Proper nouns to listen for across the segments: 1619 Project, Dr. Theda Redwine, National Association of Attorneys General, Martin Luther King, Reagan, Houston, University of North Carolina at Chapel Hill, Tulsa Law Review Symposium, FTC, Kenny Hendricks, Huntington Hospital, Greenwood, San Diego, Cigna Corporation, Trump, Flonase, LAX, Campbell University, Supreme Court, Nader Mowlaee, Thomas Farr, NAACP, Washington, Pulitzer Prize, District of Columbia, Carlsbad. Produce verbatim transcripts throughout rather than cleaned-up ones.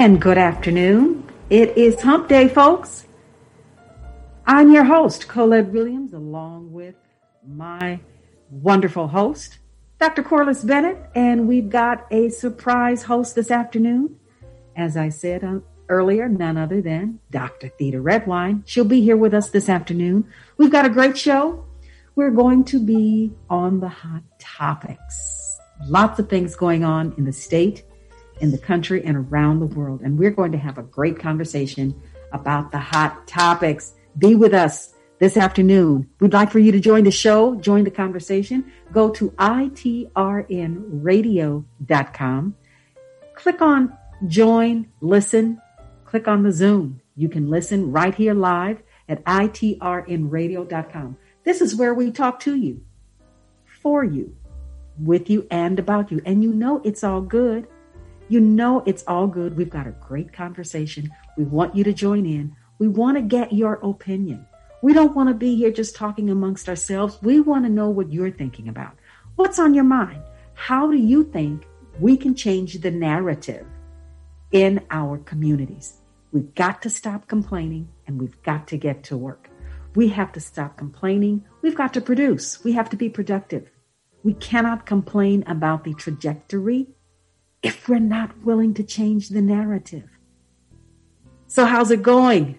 And good afternoon. It is Hump Day, folks. I'm your host, Colette Williams, along with my wonderful host, Doctor Corliss Bennett, and we've got a surprise host this afternoon. As I said earlier, none other than Doctor Theda Redwine. She'll be here with us this afternoon. We've got a great show. We're going to be on the hot topics. Lots of things going on in the state, in the country, and around the world. And we're going to have a great conversation about the hot topics. Be with us this afternoon. We'd like for you to join the show, join the conversation. Go to I T R N radio dot com. Click on Join, Listen. Click on the Zoom. You can listen right here live at I T R N radio dot com. This is where we talk to you, for you, with you, and about you. And you know it's all good. You know it's all good. We've got a great conversation. We want you to join in. We want to get your opinion. We don't want to be here just talking amongst ourselves. We want to know what you're thinking about. What's on your mind? How do you think we can change the narrative in our communities? We've got to stop complaining, and we've got to get to work. We have to stop complaining. We've got to produce. We have to be productive. We cannot complain about the trajectory if we're not willing to change the narrative. So how's it going,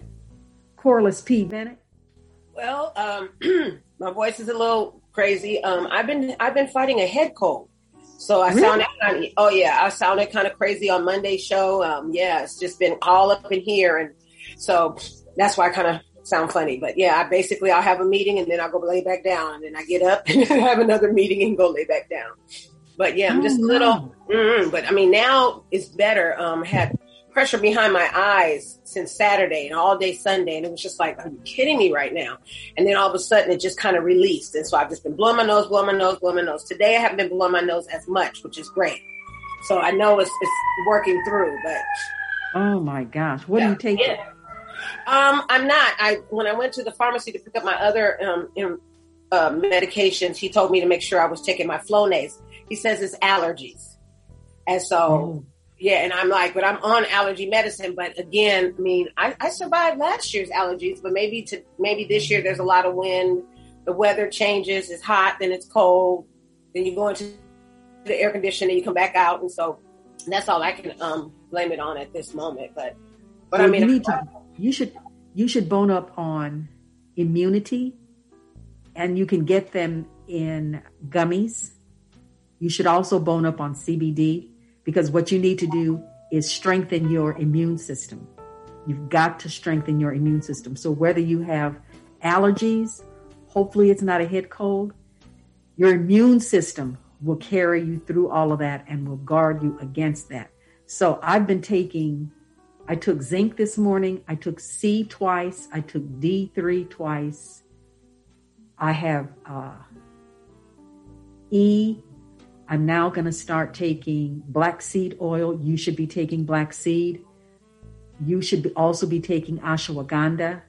Corliss P. Bennett? Well, um, my voice is a little crazy. Um, I've been I've been fighting a head cold, so I really? sounded kind of, oh yeah, I sounded kind of crazy on Monday's show. Um, yeah, it's just been all up in here, and so that's why I kind of sound funny. But yeah, I basically I'll have a meeting and then I'll go lay back down, and then I get up and have another meeting and go lay back down. But yeah, I'm just oh, a little. No. Mm-hmm, but I mean, now it's better. Um, had pressure behind my eyes since Saturday and all day Sunday. And it was just like, are you kidding me right now? And then all of a sudden it just kind of released. And so I've just been blowing my nose, blowing my nose, blowing my nose. Today I haven't been blowing my nose as much, which is great. So I know it's, it's working through, but. Oh my gosh. What yeah, are you taking? Yeah. Um, I'm not. I, when I went to the pharmacy to pick up my other um, um, uh, medications, he told me to make sure I was taking my Flonase. He says it's allergies. And so, oh. Yeah, and I'm like, but I'm on allergy medicine. But again, I mean, I, I survived last year's allergies, but maybe to maybe this year there's a lot of wind, the weather changes, it's hot, then it's cold, then you go into the air conditioning, you come back out, and so that's all I can um, blame it on at this moment. But, but so I mean, you, need to, you should you should bone up on immunity, and you can get them in gummies. You should also bone up on C B D. Because what you need to do is strengthen your immune system. You've got to strengthen your immune system. So whether you have allergies, hopefully it's not a head cold, your immune system will carry you through all of that and will guard you against that. So I've been taking, I took zinc this morning. I took C twice. I took D three twice. I have uh, E. I'm now going to start taking black seed oil. You should be taking black seed. You should be also be taking ashwagandha.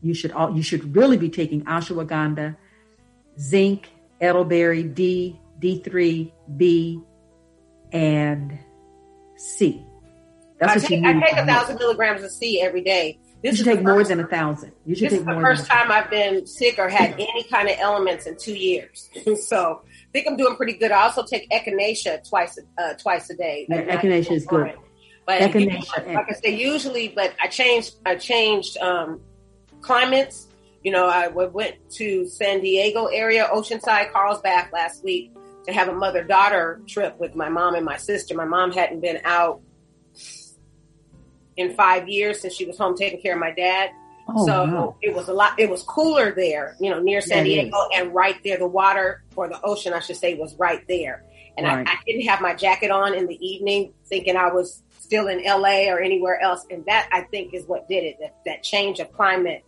You should all, you should really be taking ashwagandha, zinc, elderberry, D, D three, B, and C. That's I what take, you need. I take a thousand milligrams of C every day. This you should take more first, than a thousand. You should this take is the more first than time I've been sick or had any kind of ailments in two years. So I think I'm doing pretty good. I also take echinacea twice, uh, twice a day. Yeah, like echinacea is good. But echinacea, you know, like I say, usually, but I changed, I changed um, climates. You know, I went to San Diego area, Oceanside, Carlsbad last week to have a mother-daughter trip with my mom and my sister. My mom hadn't been out in five years since she was home taking care of my dad. Oh, so wow. It was a lot, it was cooler there, you know, near San yeah, Diego and right there, the water or the ocean, I should say, was right there. And right. I, I didn't have my jacket on in the evening thinking I was still in L A or anywhere else. And that I think is what did it, that, that change of climate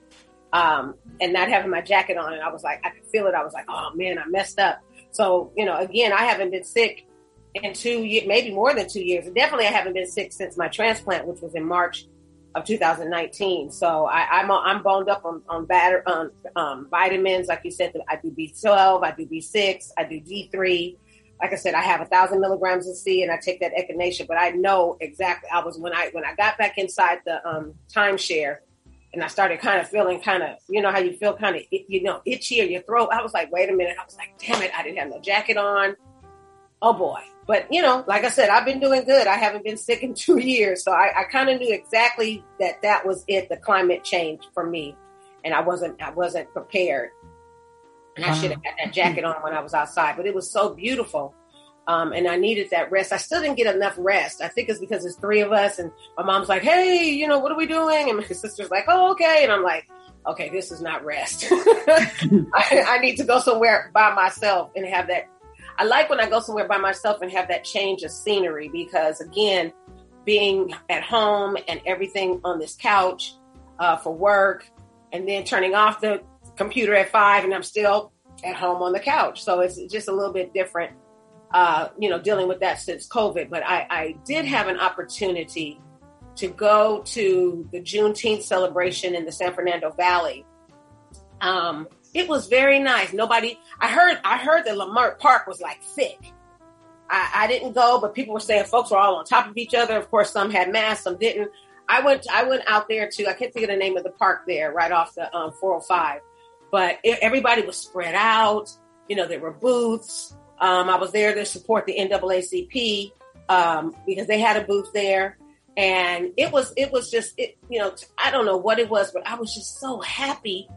um, and not having my jacket on. And I was like, I could feel it. I was like, oh man, I messed up. So, you know, again, I haven't been sick in two years, maybe more than two years. Definitely I haven't been sick since my transplant, which was in March of two thousand nineteen. So I, I'm I'm boned up on on, batter, on um, vitamins. Like you said, I do B twelve, I do B six, I do D three, like I said, I have a thousand milligrams of C and I take that echinacea, but I know exactly. I was, when I, when I got back inside the um, timeshare and I started kind of feeling kind of, you know, how you feel kind of, you know, itchy in your throat. I was like, wait a minute. I was like, damn it. I didn't have no jacket on. Oh boy. But, you know, like I said, I've been doing good. I haven't been sick in two years. So I, I kind of knew exactly that that was it. The climate change for me. And I wasn't, I wasn't prepared. And I should have had that jacket on when I was outside, but it was so beautiful. Um, and I needed that rest. I still didn't get enough rest. I think it's because there's three of us and my mom's like, hey, you know, what are we doing? And my sister's like, oh, okay. And I'm like, okay, this is not rest. I, I need to go somewhere by myself and have that. I like when I go somewhere by myself and have that change of scenery, because again, being at home and everything on this couch uh, for work, and then turning off the computer at five and I'm still at home on the couch. So it's just a little bit different, uh, you know, dealing with that since COVID. But I, I did have an opportunity to go to the Juneteenth celebration in the San Fernando Valley. Um, it was very nice. Nobody, I heard, I heard that Lamar Park was like sick. I, I didn't go, but people were saying folks were all on top of each other. Of course, some had masks, some didn't. I went, I went out there too. I can't think of the name of the park there right off the um, four oh five. But everybody was spread out. You know, there were booths. Um, I was there to support the N double A C P um, because they had a booth there. And it was it was just, it, you know, I don't know what it was, but I was just so happy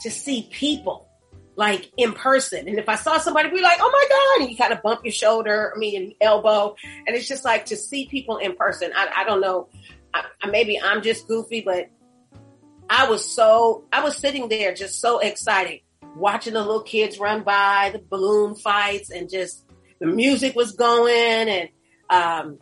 to see people like in person. And if I saw somebody, we'd be like, oh, my God. And you kind of bump your shoulder, I mean, elbow. And it's just like to see people in person. I, I don't know. I, I, maybe I'm just goofy, but I was so, I was sitting there just so excited, watching the little kids run by, the balloon fights, and just the music was going. And um,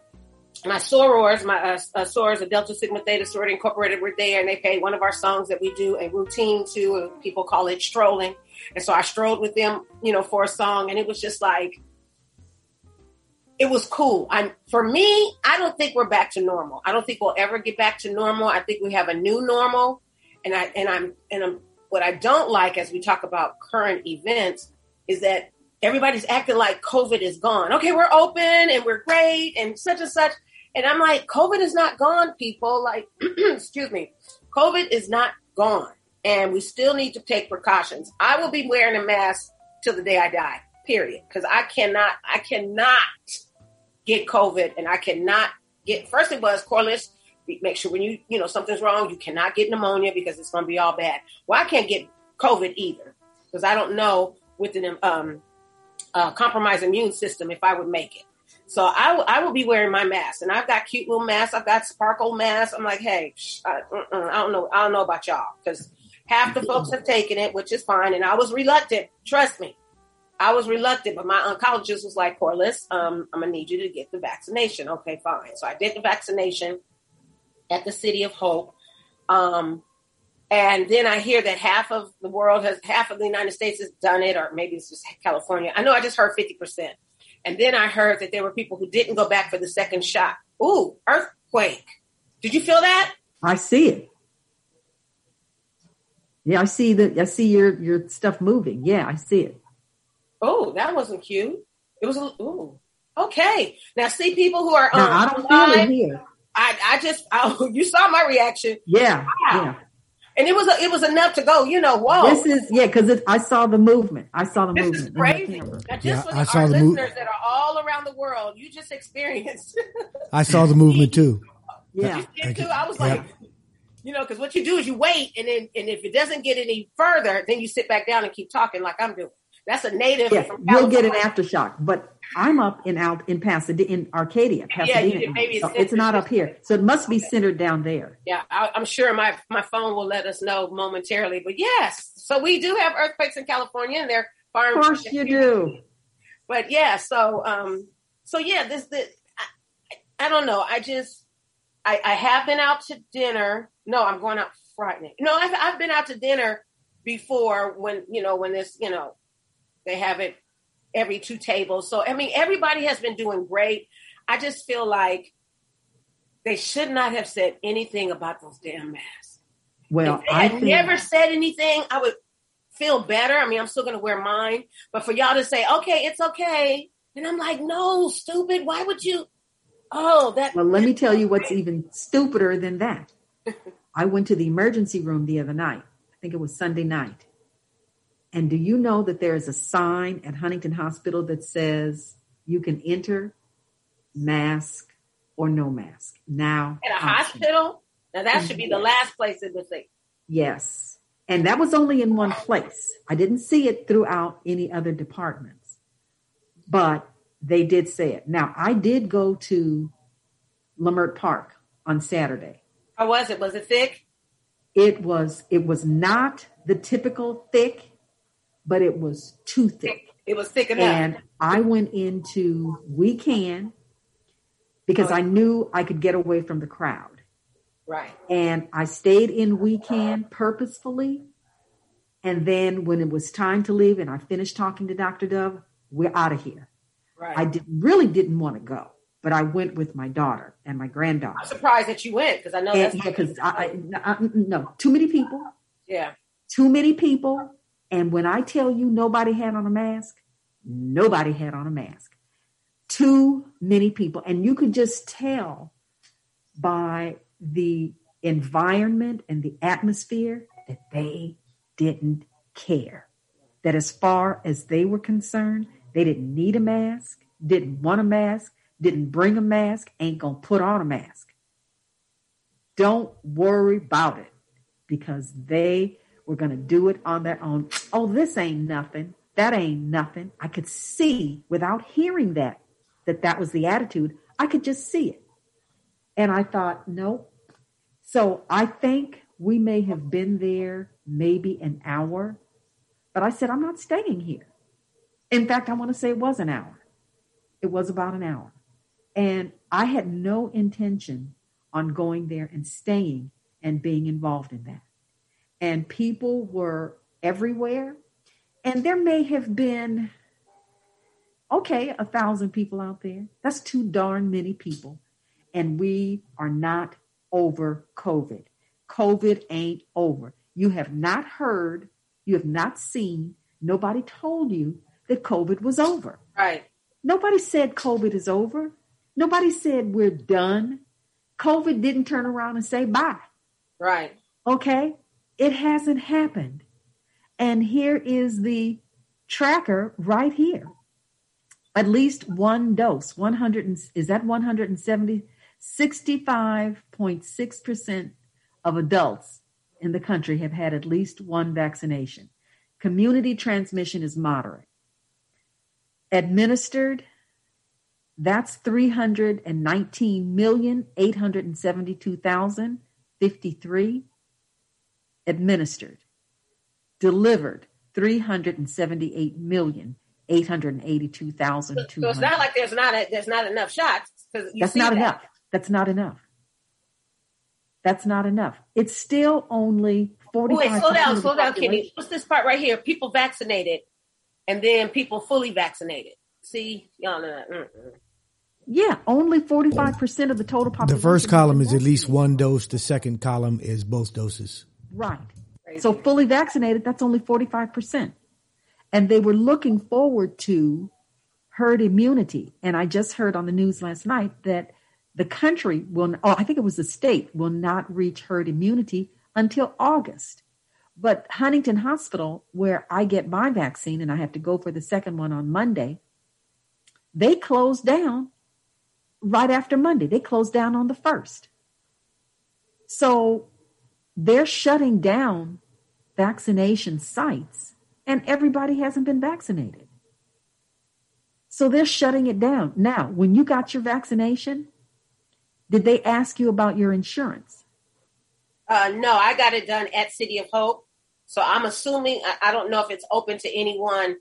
my sorors, my uh, uh, sorors, the Delta Sigma Theta Sorority Incorporated were there, and they played one of our songs that we do a routine to, and people call it strolling. And so I strolled with them, you know, for a song, and it was just like, it was cool. I, for me, I don't think we're back to normal. I don't think we'll ever get back to normal. I think we have a new normal. And I and I'm and I'm what I don't like as we talk about current events is that everybody's acting like COVID is gone. Okay, we're open and we're great and such and such. And I'm like, COVID is not gone, people. Like, excuse me, COVID is not gone, and we still need to take precautions. I will be wearing a mask till the day I die. Period. Because I cannot, I cannot get COVID, and I cannot get. First, it was Corliss. Make sure when you, you know, something's wrong, you cannot get pneumonia because it's going to be all bad. Well, I can't get COVID either because I don't know with an um, uh, compromised immune system if I would make it. So I, w- I will be wearing my mask, and I've got cute little masks. I've got sparkle masks. I'm like, hey, sh- I, I don't know. I don't know about y'all because half the folks have taken it, which is fine. And I was reluctant. Trust me. I was reluctant, but my oncologist was like, Corliss, um, I'm going to need you to get the vaccination. Okay, fine. So I did the vaccination at the City of Hope. Um, and then I hear that half of the world has, half of the United States has done it, or maybe it's just California. I know I just heard fifty percent. And then I heard that there were people who didn't go back for the second shot. Ooh, earthquake. Did you feel that? I see it. Yeah, I see the, I see your, your stuff moving. Yeah, I see it. Oh, that wasn't cute. It was, ooh. Okay. Now see people who are on. Um, I don't online, feel it here. I, I just, I, you saw my reaction. Yeah. Wow. Yeah. And it was, it was enough to go, you know, whoa. This is, yeah, because I saw the movement. I saw the this movement. This is crazy. Now, just yeah, for the, I saw our the listeners move- that are all around the world, you just experienced. I saw the movement too. Yeah. Did you see it too? I was yeah. like, you know, because what you do is you wait, and then, and if it doesn't get any further, then you sit back down and keep talking like I'm doing. That's a native. Yeah, from you'll get an aftershock, but I'm up in out in Pasadena, in Arcadia, Pasadena. Yeah, maybe it's, so it's not up here, so it must be okay. Centered down there. Yeah, I, I'm sure my, my phone will let us know momentarily. But yes, so we do have earthquakes in California, and they're far. Of course, you do. But yeah, so um, so yeah, this the I, I don't know. I just I, I have been out to dinner. No, I'm going out Friday. No, I've I've been out to dinner before when you know when this you know. They have it every two tables. So, I mean, everybody has been doing great. I just feel like they should not have said anything about those damn masks. Well, if they I had think... never said anything, I would feel better. I mean, I'm still going to wear mine. But for y'all to say, okay, it's okay. And I'm like, no, stupid. Why would you? Oh, that. Well, let me tell you what's even stupider than that. I went to the emergency room the other night. I think it was Sunday night. And do you know that there is a sign at Huntington Hospital that says you can enter mask or no mask now? At a option. Hospital? Now that should be the last place in the thing. Yes. And that was only in one place. I didn't see it throughout any other departments, but they did say it. Now I did go to Lamar Park on Saturday. How was it? Was it thick? It was, it was not the typical thick, but it was too thick. It was thick enough. And I went into WeCan because I knew I could get away from the crowd. Right. And I stayed in WeCan purposefully. And then when it was time to leave and I finished talking to Doctor Dove, we're out of here. Right. I did, really didn't want to go, but I went with my daughter and my granddaughter. I'm surprised that you went because I know and, that's because yeah, I, I, I no too many people. Yeah. Too many people. And when I tell you nobody had on a mask, nobody had on a mask. Too many people. And you could just tell by the environment and the atmosphere that they didn't care. That as far as they were concerned, they didn't need a mask, didn't want a mask, didn't bring a mask, ain't going to put on a mask. Don't worry about it because they... We're going to do it on their own. Oh, this ain't nothing. That ain't nothing. I could see without hearing that, that that was the attitude. I could just see it. And I thought, nope. So I think we may have been there maybe an hour, but I said, I'm not staying here. In fact, I want to say it was an hour. It was about an hour. And I had no intention on going there and staying and being involved in that. And people were everywhere. And there may have been, okay, a thousand people out there. That's too darn many people. And we are not over COVID. COVID ain't over. You have not heard, you have not seen, nobody told you that COVID was over. Right. Nobody said COVID is over. Nobody said we're done. COVID didn't turn around and say bye. Right. Okay. It hasn't happened. And here is the tracker right here. At least one dose, one hundred, is that one hundred seventy? sixty-five point six percent of adults in the country have had at least one vaccination. Community transmission is moderate. Administered, that's three hundred nineteen million, eight hundred seventy-two thousand, fifty-three. Administered, delivered three hundred seventy-eight million, eight hundred eighty-two thousand two hundred. So it's not like there's not a, there's not enough shots. That's not that. enough. That's not enough. That's not enough. It's still only forty-five percent. Wait, slow down, slow down, Kenny. What's this part right here? People vaccinated, and then people fully vaccinated. See, y'all know that. Yeah, only forty-five percent of the total population. The first column is at least one dose. The second column is both doses. Right. So fully vaccinated, that's only forty-five percent. And they were looking forward to herd immunity. And I just heard on the news last night that the country will, oh, I think it was the state, will not reach herd immunity until August. But Huntington Hospital, where I get my vaccine and I have to go for the second one on Monday, they closed down right after Monday. They closed down on the first. So they're shutting down vaccination sites and everybody hasn't been vaccinated. So they're shutting it down. Now, when you got your vaccination, did they ask you about your insurance? Uh, no, I got it done at City of Hope. So I'm assuming, I, I don't know if it's open to anyone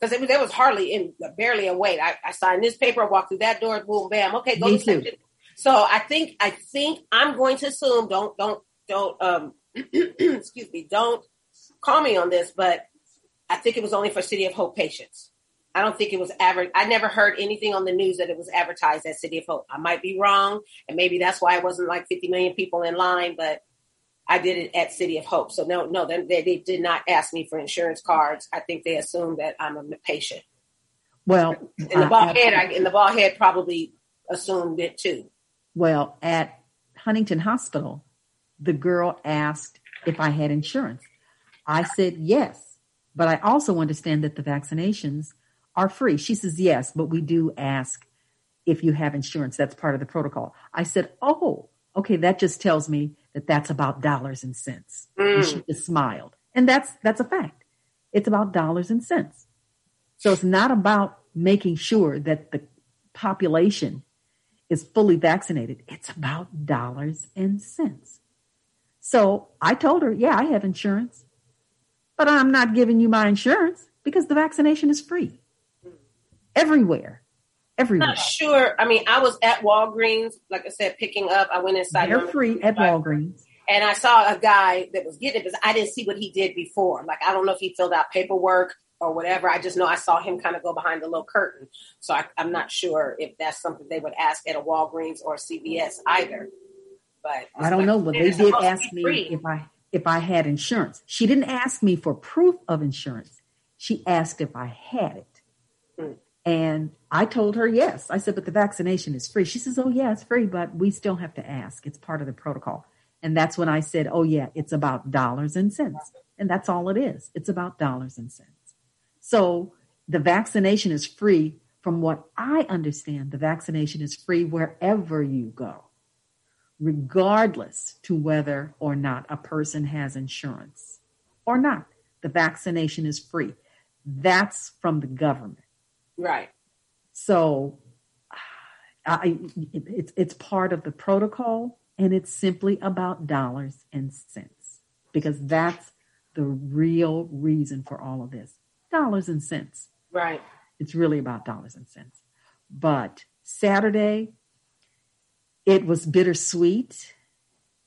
because there was hardly, in, barely a wait. I, I signed this paper, I walked through that door, boom, bam. Okay, go to So I think, I think I'm going to assume, don't, don't, Don't, um, excuse me, don't call me on this, but I think it was only for City of Hope patients. I don't think it was adver-. I never heard anything on the news that it was advertised at City of Hope. I might be wrong. And maybe that's why it wasn't like fifty million people in line, but I did it at City of Hope. So no, no, they, they did not ask me for insurance cards. I think they assumed that I'm a patient. Well, in the bald head, I, in the bald head probably assumed it too. Well, at Huntington Hospital, the girl asked if I had insurance. I said yes, but I also understand that the vaccinations are free. She says yes, but we do ask if you have insurance. That's part of the protocol. I said, oh, okay. That just tells me that that's about dollars and cents. Mm. And she just smiled, and that's that's a fact. It's about dollars and cents. So it's not about making sure that the population is fully vaccinated. It's about dollars and cents. So I told her, yeah, I have insurance, but I'm not giving you my insurance because the vaccination is free everywhere, everywhere. Not sure. I mean, I was at Walgreens, like I said, picking up. I went inside. They're free at Walgreens. And I saw a guy that was getting it, because I didn't see what he did before. Like, I don't know if he filled out paperwork or whatever. I just know I saw him kind of go behind the little curtain. So I, I'm not sure if that's something they would ask at a Walgreens or a C V S either. But I don't like, know, but they did ask me free. if I if I had insurance. She didn't ask me for proof of insurance. She asked if I had it. Hmm. And I told her, yes. I said, but the vaccination is free. She says, oh, yeah, it's free, but we still have to ask. It's part of the protocol. And that's when I said, oh, yeah, it's about dollars and cents. And that's all it is. It's about dollars and cents. So the vaccination is free. From what I understand, the vaccination is free wherever you go, regardless to whether or not a person has insurance or not. The vaccination is free. That's from the government. Right. So I, it, it, it's part of the protocol, and it's simply about dollars and cents, because that's the real reason for all of this. Dollars and cents. Right. It's really about dollars and cents. But Saturday, it was bittersweet.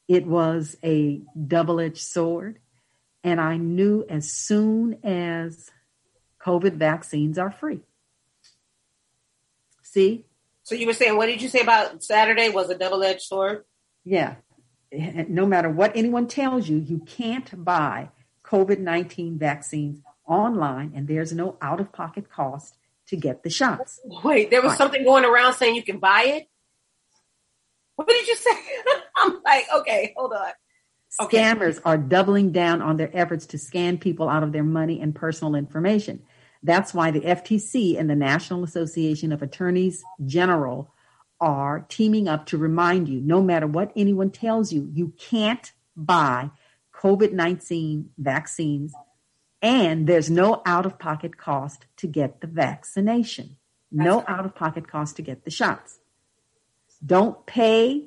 It was a double-edged sword. And I knew as soon as COVID vaccines are free. See? So you were saying, what did you say about Saturday was a double-edged sword? Yeah. No matter what anyone tells you, you can't buy COVID nineteen vaccines online, and there's no out-of-pocket cost to get the shots. Wait, there was right. something going around saying you can buy it? What did you say? I'm like, okay, hold on. Okay. Scammers are doubling down on their efforts to scam people out of their money and personal information. That's why the F T C and the National Association of Attorneys General are teaming up to remind you, no matter what anyone tells you, you can't buy COVID nineteen vaccines, and there's no out-of-pocket cost to get the vaccination. That's no right. out-of-pocket cost to get the shots. Don't pay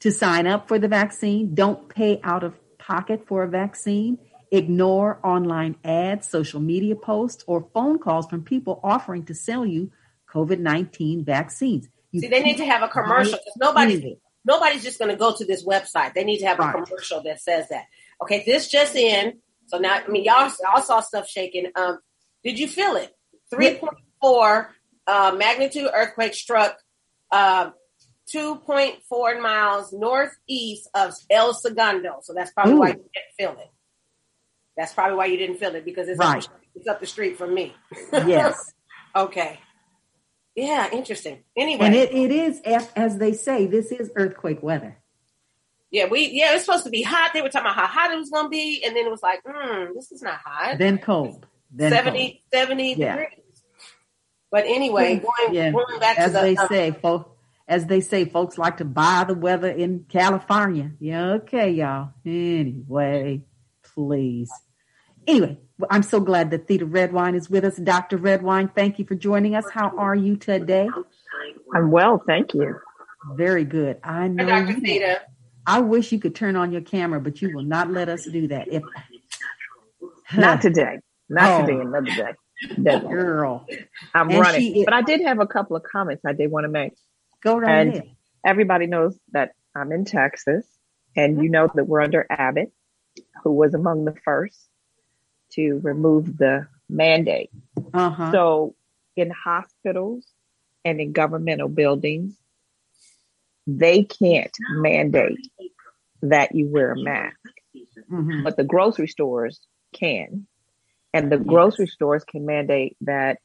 to sign up for the vaccine. Don't pay out-of-pocket for a vaccine. Ignore online ads, social media posts, or phone calls from people offering to sell you COVID nineteen vaccines. You See, they need to have a commercial, because nobody's, nobody's just going to go to this website. They need to have right. a commercial that says that. Okay, this just in. So now, I mean, y'all, y'all saw stuff shaking. Um, did you feel it? three point four uh, magnitude earthquake struck uh, two point four miles northeast of El Segundo. So that's probably Ooh. why you didn't feel it. That's probably why you didn't feel it, because it's, right. up, it's up the street from me. Yes. Okay. Yeah, interesting. Anyway. And it, it is, as they say, this is earthquake weather. Yeah, we yeah, it's supposed to be hot. They were talking about how hot it was going to be. And then it was like, hmm, this is not hot. Then cold. Then seventy, cold. seventy yeah. degrees. But anyway, going, yeah. going back as to the... They say, folk, as they say, folks like to buy the weather in California. Yeah, okay, y'all. Anyway, please. Anyway, I'm so glad that Theda Redwine is with us. Doctor Redwine, thank you for joining us. How are you today? I'm well, thank you. Very good. I know Hi, Doctor Theda. I wish you could turn on your camera, but you will not let us do that. If not today, not oh. today, another day. Deadline. Girl, I'm and running. Is... But I did have a couple of comments I did want to make. Go right and ahead. Everybody knows that I'm in Texas, and you know that we're under Abbott, who was among the first to remove the mandate. Uh-huh. So in hospitals and in governmental buildings, they can't mandate that you wear a mask, mm-hmm. but the grocery stores can. And the grocery stores can mandate that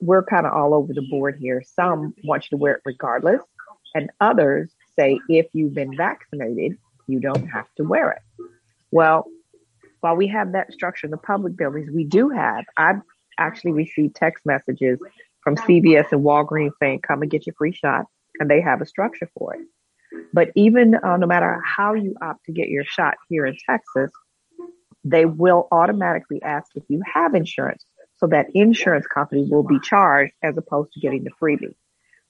we're kind of all over the board here. Some want you to wear it regardless, and others say if you've been vaccinated, you don't have to wear it. Well, while we have that structure in the public buildings, we do have, I've actually received text messages from C V S and Walgreens saying, come and get your free shot, and they have a structure for it. But even uh, no matter how you opt to get your shot here in Texas, they will automatically ask if you have insurance, so that insurance company will be charged as opposed to getting the freebie.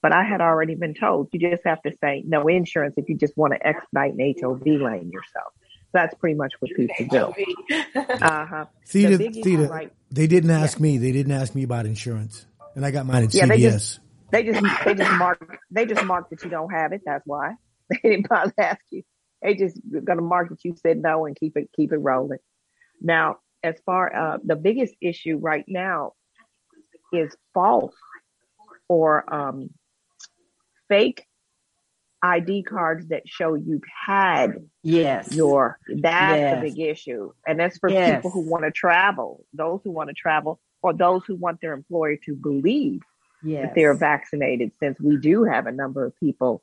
But I had already been told you just have to say no insurance if you just want to expedite an H O V lane yourself. That's pretty much what people do. Uh-huh. Theda, the Theda, right. They didn't ask yeah. me. They didn't ask me about insurance, and I got mine at yeah, C V S. They just they just, they just marked they just marked that you don't have it. That's why they didn't bother to ask you. They just going to mark that you said no and keep it keep it rolling. Now, as far as uh, the biggest issue right now is false or um, fake I D cards that show you've had yes. your, that's yes. the big issue. And that's for yes. people who want to travel, those who want to travel or those who want their employer to believe yes. that they're vaccinated, since we do have a number of people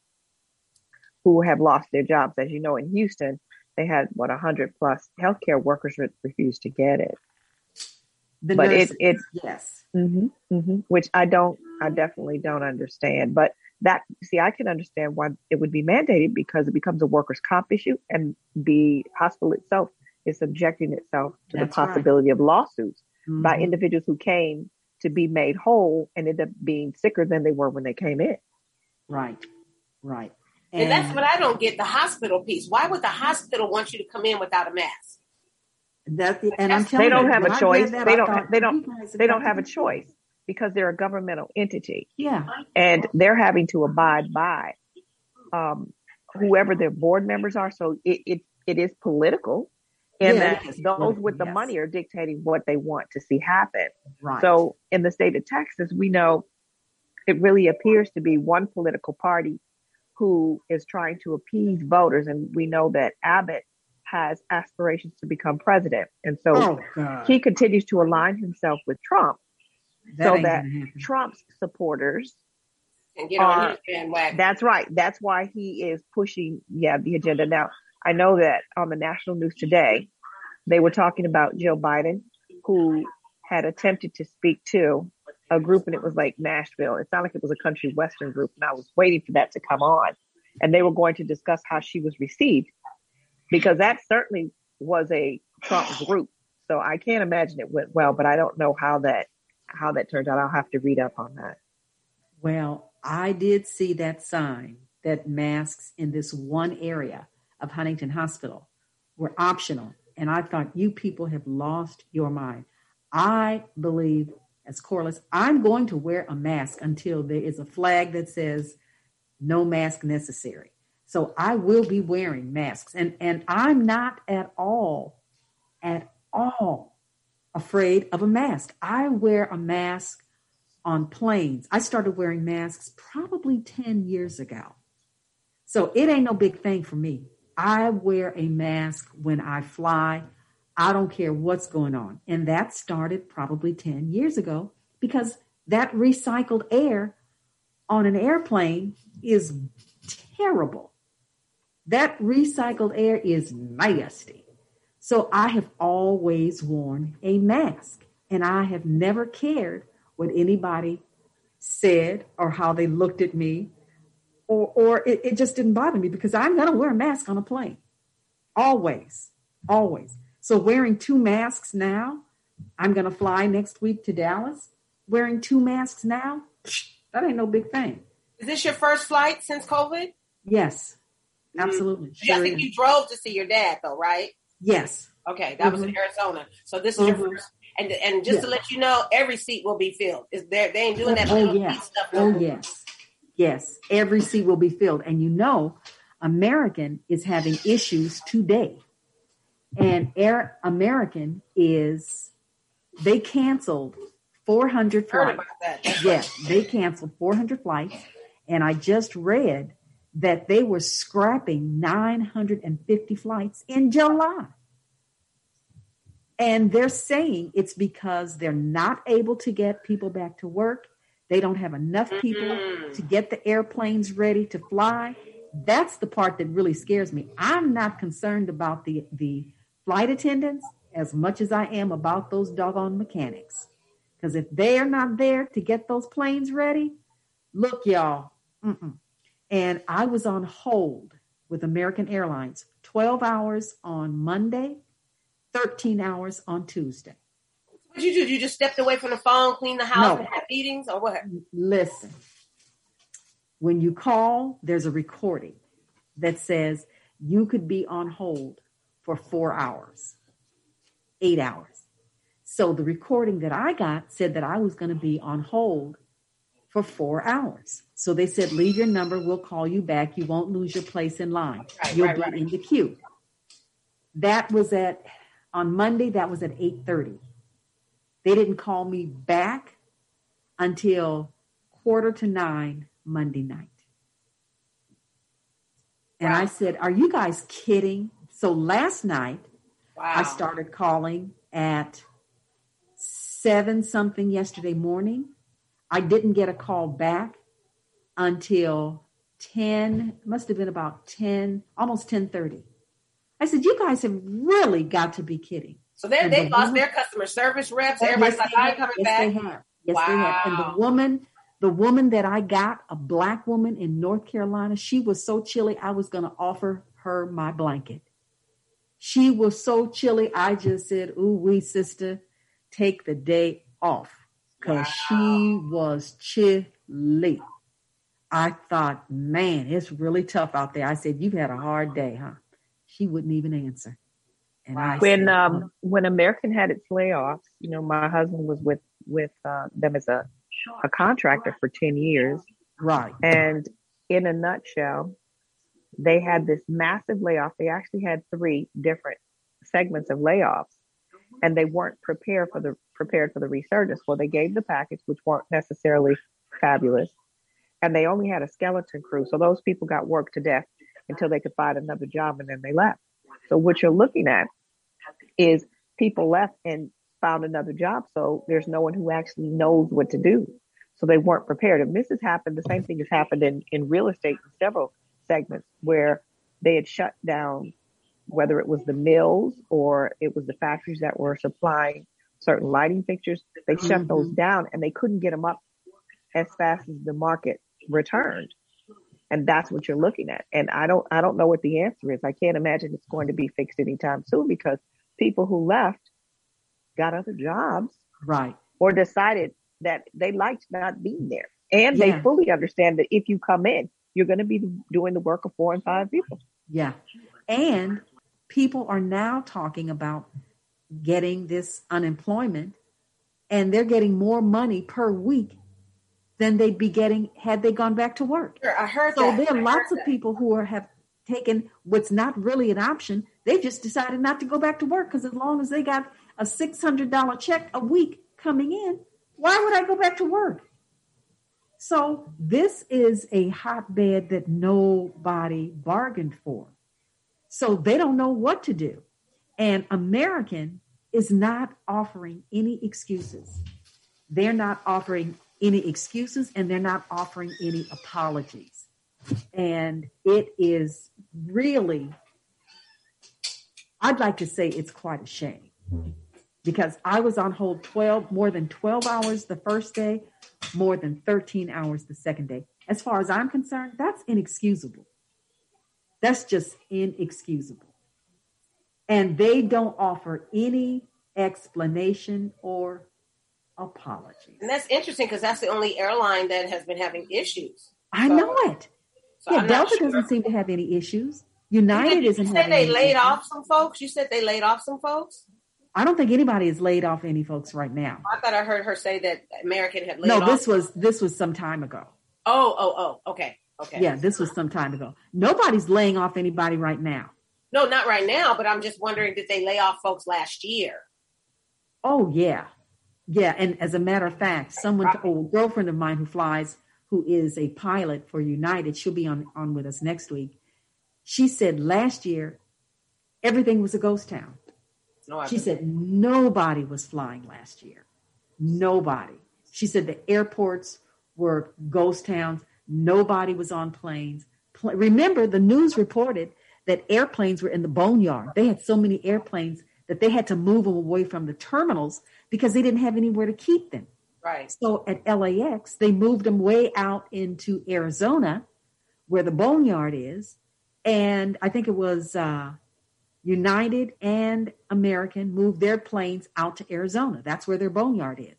who have lost their jobs. As you know, in Houston, they had, what, one hundred plus healthcare workers re- refused to get it. The but nurses, it, it, yes. Mm-hmm, mm-hmm, which I don't, I definitely don't understand. But that, see, I can understand why it would be mandated, because it becomes a workers' comp issue, and the hospital itself is subjecting itself to That's the possibility right. of lawsuits mm-hmm. by individuals who came to be made whole and ended up being sicker than they were when they came in. Right, right. And, and that's what I don't get, the hospital piece. Why would the hospital want you to come in without a mask? That, and that's, I'm telling they don't you, have a choice. That, they, don't, thought, they don't. They don't. They don't have a choice, because they're a governmental entity. Yeah, and they're having to abide by um, whoever their board members are. So it it, it is political, and yeah, that those with the yes. money are dictating what they want to see happen. Right. So in the state of Texas, we know it really appears to be one political party who is trying to appease voters. And we know that Abbott has aspirations to become president. And so oh, he continues to align himself with Trump that so that Trump's supporters can get on his bandwagon. That's right. That's why he is pushing yeah, the agenda. Now, I know that on the national news today, they were talking about Joe Biden, who had attempted to speak to a group, and it was like Nashville. It sounded like it was a country western group, and I was waiting for that to come on. And they were going to discuss how she was received, because that certainly was a Trump group. So I can't imagine it went well, but I don't know how that how that turned out. I'll have to read up on that. Well, I did see that sign that masks in this one area of Huntington Hospital were optional. And I thought, you people have lost your mind. I believe, as Corliss, I'm going to wear a mask until there is a flag that says no mask necessary. So I will be wearing masks. And, and I'm not at all, at all afraid of a mask. I wear a mask on planes. I started wearing masks probably ten years ago. So it ain't no big thing for me. I wear a mask when I fly. I don't care what's going on. And that started probably ten years ago, because that recycled air on an airplane is terrible. That recycled air is nasty. So I have always worn a mask, and I have never cared what anybody said or how they looked at me, or, or it, it just didn't bother me, because I'm going to wear a mask on a plane. Always, always. So wearing two masks now, I'm going to fly next week to Dallas. Wearing two masks now, that ain't no big thing. Is this your first flight since COVID? Yes, absolutely. Mm-hmm. Sure I think is. You drove to see your dad, though, right? Yes. Okay, that mm-hmm. was in Arizona. So this is mm-hmm. your first. And and just yeah. to let you know, every seat will be filled. Is there? They ain't doing that. Oh, yeah. seat stuff oh yes. Yes, every seat will be filled. And you know, American is having issues today. And Air American is, they canceled four hundred flights. Yes, they canceled four hundred flights. And I just read that they were scrapping nine hundred fifty flights in July. And they're saying it's because they're not able to get people back to work. They don't have enough people mm-hmm. to get the airplanes ready to fly. That's the part that really scares me. I'm not concerned about the, the flight attendants as much as I am about those doggone mechanics. Because if they are not there to get those planes ready, look, y'all. Mm-mm. And I was on hold with American Airlines, twelve hours on Monday, thirteen hours on Tuesday. What did you do? You just stepped away from the phone, cleaned the house, no. and had meetings, or what? Listen, when you call, there's a recording that says you could be on hold for four hours, eight hours. So the recording that I got said that I was going to be on hold for four hours. So they said, leave your number. We'll call you back. You won't lose your place in line. Right, You'll right, be right. in the queue. That was at, on Monday, that was at eight thirty. They didn't call me back until quarter to nine Monday night. And wow. I said, are you guys kidding? So last night, wow. I started calling at seven something yesterday morning. I didn't get a call back until ten, must have been about ten, almost ten thirty. I said, you guys have really got to be kidding. So they, they the lost woman, their customer service reps. Everybody's yes, like, I ain't coming yes, back. Yes, they have. Yes, wow. they have. And the woman, the woman that I got, a black woman in North Carolina, she was so chilly, I was going to offer her my blanket. She was so chilly, I just said, ooh, wee, sister, take the day off. Because wow. she was chilly. I thought, man, it's really tough out there. I said, you've had a hard day, huh? She wouldn't even answer. And wow. I when said, um, no. when American had its layoffs, you know, my husband was with with uh, them as a a contractor for ten years. Right. And in a nutshell, they had this massive layoff. They actually had three different segments of layoffs. And they weren't prepared for the prepared for the resurgence. Well, they gave the package, which weren't necessarily fabulous, and they only had a skeleton crew. So those people got worked to death until they could find another job, and then they left. So what you're looking at is people left and found another job. So there's no one who actually knows what to do. So they weren't prepared. And this has happened. The same thing has happened in, in real estate in several segments where they had shut down, whether it was the mills or it was the factories that were supplying certain lighting fixtures, they shut mm-hmm. those down and they couldn't get them up as fast as the market returned. And that's what you're looking at. And I don't, I don't know what the answer is. I can't imagine it's going to be fixed anytime soon because people who left got other jobs, right? Or decided that they liked not being there. And yeah. they fully understand that if you come in, you're going to be doing the work of four and five people. Yeah. And people are now talking about getting this unemployment, and they're getting more money per week than they'd be getting had they gone back to work. Sure, I heard so that. So there are lots of that. people who are, have taken what's not really an option. They just decided not to go back to work because as long as they got a six hundred dollars check a week coming in, why would I go back to work? So this is a hotbed that nobody bargained for. So they don't know what to do. And American is not offering any excuses. They're not offering any excuses and they're not offering any apologies. And it is really, I'd like to say it's quite a shame because I was on hold twelve, more than twelve hours the first day, more than thirteen hours the second day. As far as I'm concerned, that's inexcusable. That's just inexcusable. And they don't offer any explanation or apology. And that's interesting because that's the only airline that has been having issues. I so, know it. So yeah, I'm Delta sure. doesn't seem to have any issues. United you isn't. You said they laid issues. off some folks. You said they laid off some folks. I don't think anybody has laid off any folks right now. I thought I heard her say that American had laid no, off. No, this was this was some time ago. Oh, oh, oh. Okay, okay. Yeah, this was some time ago. Nobody's laying off anybody right now. No, not right now, but I'm just wondering, did they lay off folks last year? Oh, yeah. Yeah, and as a matter of fact, someone, a oh, girlfriend of mine who flies, who is a pilot for United, she'll be on, on with us next week. She said last year, everything was a ghost town. Oh, she said nobody was flying last year. Nobody. She said the airports were ghost towns. Nobody was on planes. Pl- Remember, the news reported that airplanes were in the boneyard. They had so many airplanes that they had to move them away from the terminals because they didn't have anywhere to keep them. Right. So at L A X, they moved them way out into Arizona where the boneyard is. And I think it was uh, United and American moved their planes out to Arizona. That's where their boneyard is.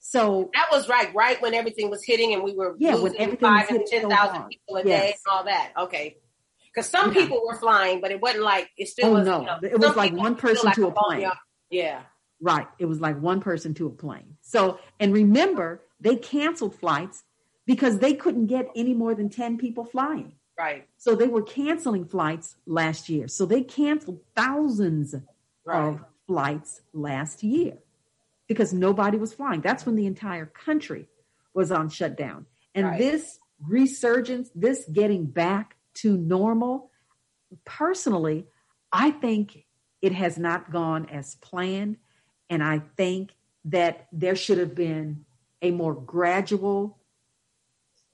So that was right, right when everything was hitting and we were yeah, losing five and ten thousand so people a yes. day and all that. Okay. Because some yeah. people were flying, but it wasn't like, it still oh, was, no. you know, it was like one person like to a plane. Boneyard. Yeah. Right. It was like one person to a plane. So, and remember, they canceled flights because they couldn't get any more than ten people flying. Right. So they were canceling flights last year. So they canceled thousands right. of flights last year because nobody was flying. That's when the entire country was on shutdown. And right. this resurgence, this getting back to normal, personally, I think it has not gone as planned. And I think that there should have been a more gradual,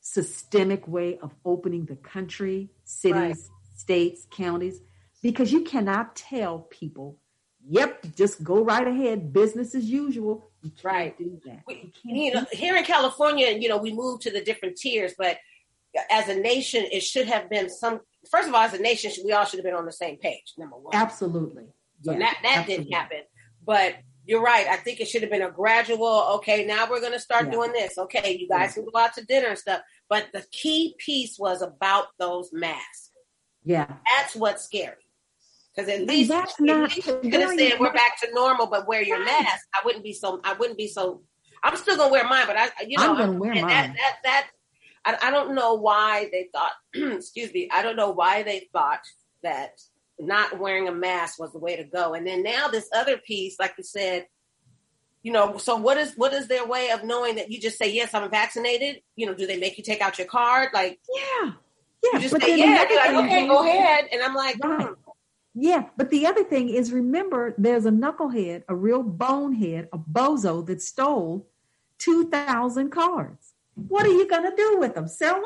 systemic way of opening the country, cities, right. states, counties, because you cannot tell people, yep, just go right ahead, business as usual. You can't right. do that. We, you you know, here in California, you know, we moved to the different tiers, but as a nation, it should have been some, first of all, as a nation, we all should have been on the same page, number one. Absolutely. So yeah, that, that absolutely. didn't happen. But you're right. I think it should have been a gradual, okay, now we're going to start yeah. doing this. Okay, you guys yeah. can go out to dinner and stuff. But the key piece was about those masks. Yeah. That's what's scary. Because at least you could have said we're back to normal, but wear your mask. I wouldn't be so, I wouldn't be so, I'm still going to wear mine, but I, you know, I'm going to wear mine. That, that, that, I, I don't know why they thought, excuse me, I don't know why they thought that not wearing a mask was the way to go. And then now this other piece, like you said, you know, so what is, what is their way of knowing that you just say, yes, I'm vaccinated? You know, do they make you take out your card? Like, yeah, yeah. You just but say, yeah, the like, okay, is, go ahead. And I'm like, right. hmm. yeah. But the other thing is, remember, there's a knucklehead, a real bonehead, a bozo that stole two thousand cards. What are you going to do with them? Sell them?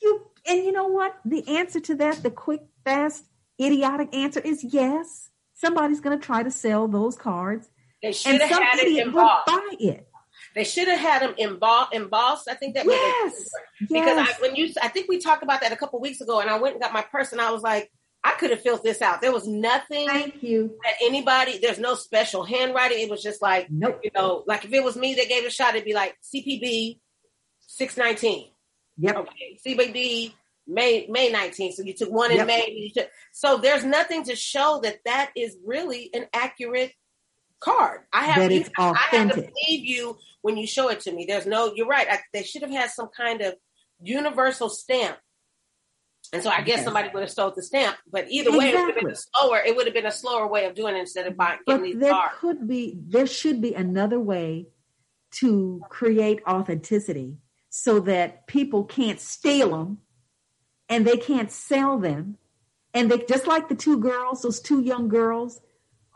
You, and you know what? The answer to that, the quick, fast, idiotic answer is yes. Somebody's going to try to sell those cards. They should have had it embossed. Buy it. They should have had them embossed. embossed. I think that yes. was yes. because I, when you, I think we talked about that a couple of weeks ago, and I went and got my purse, and I was like, I could have filled this out. There was nothing. Thank you. That anybody. There's no special handwriting. It was just like, nope. you know, like if it was me that gave it a shot, it'd be like C P B six nineteen. Yep. Okay. C P B May May nineteenth. So you took one in yep. May. You took, so there's nothing to show that that is really an accurate card. I have you, I have to believe you when you show it to me. There's no, you're right. I, they should have had some kind of universal stamp. And so I guess yes. somebody would have stole the stamp, but either exactly. way, it would have been a slower, it would have been a slower way of doing it instead of buying but these there cards. Could be, there should be another way to create authenticity so that people can't steal them and they can't sell them. And they, just like the two girls, those two young girls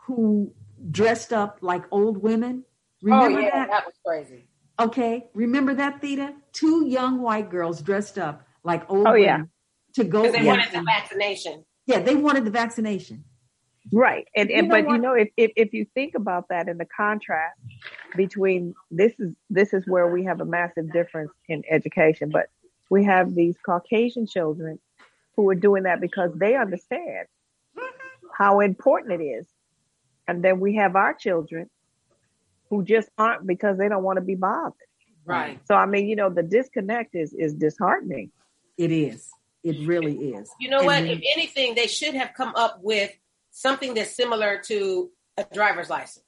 who dressed up like old women. Remember oh, yeah, that? That was crazy. Okay. Remember that, Theda? Two young white girls dressed up like old oh, women yeah. to go. Because they wanted the vaccination. Yeah, they wanted the vaccination. Right. And, and you but what? you know, if, if if you think about that in the contrast between this is this is where we have a massive difference in education, but we have these Caucasian children who are doing that because they understand how important it is. And then we have our children who just aren't because they don't want to be bothered. Right. So, I mean, you know, the disconnect is, is disheartening. It is. It really is. You know and what? Then, if anything, they should have come up with something that's similar to a driver's license.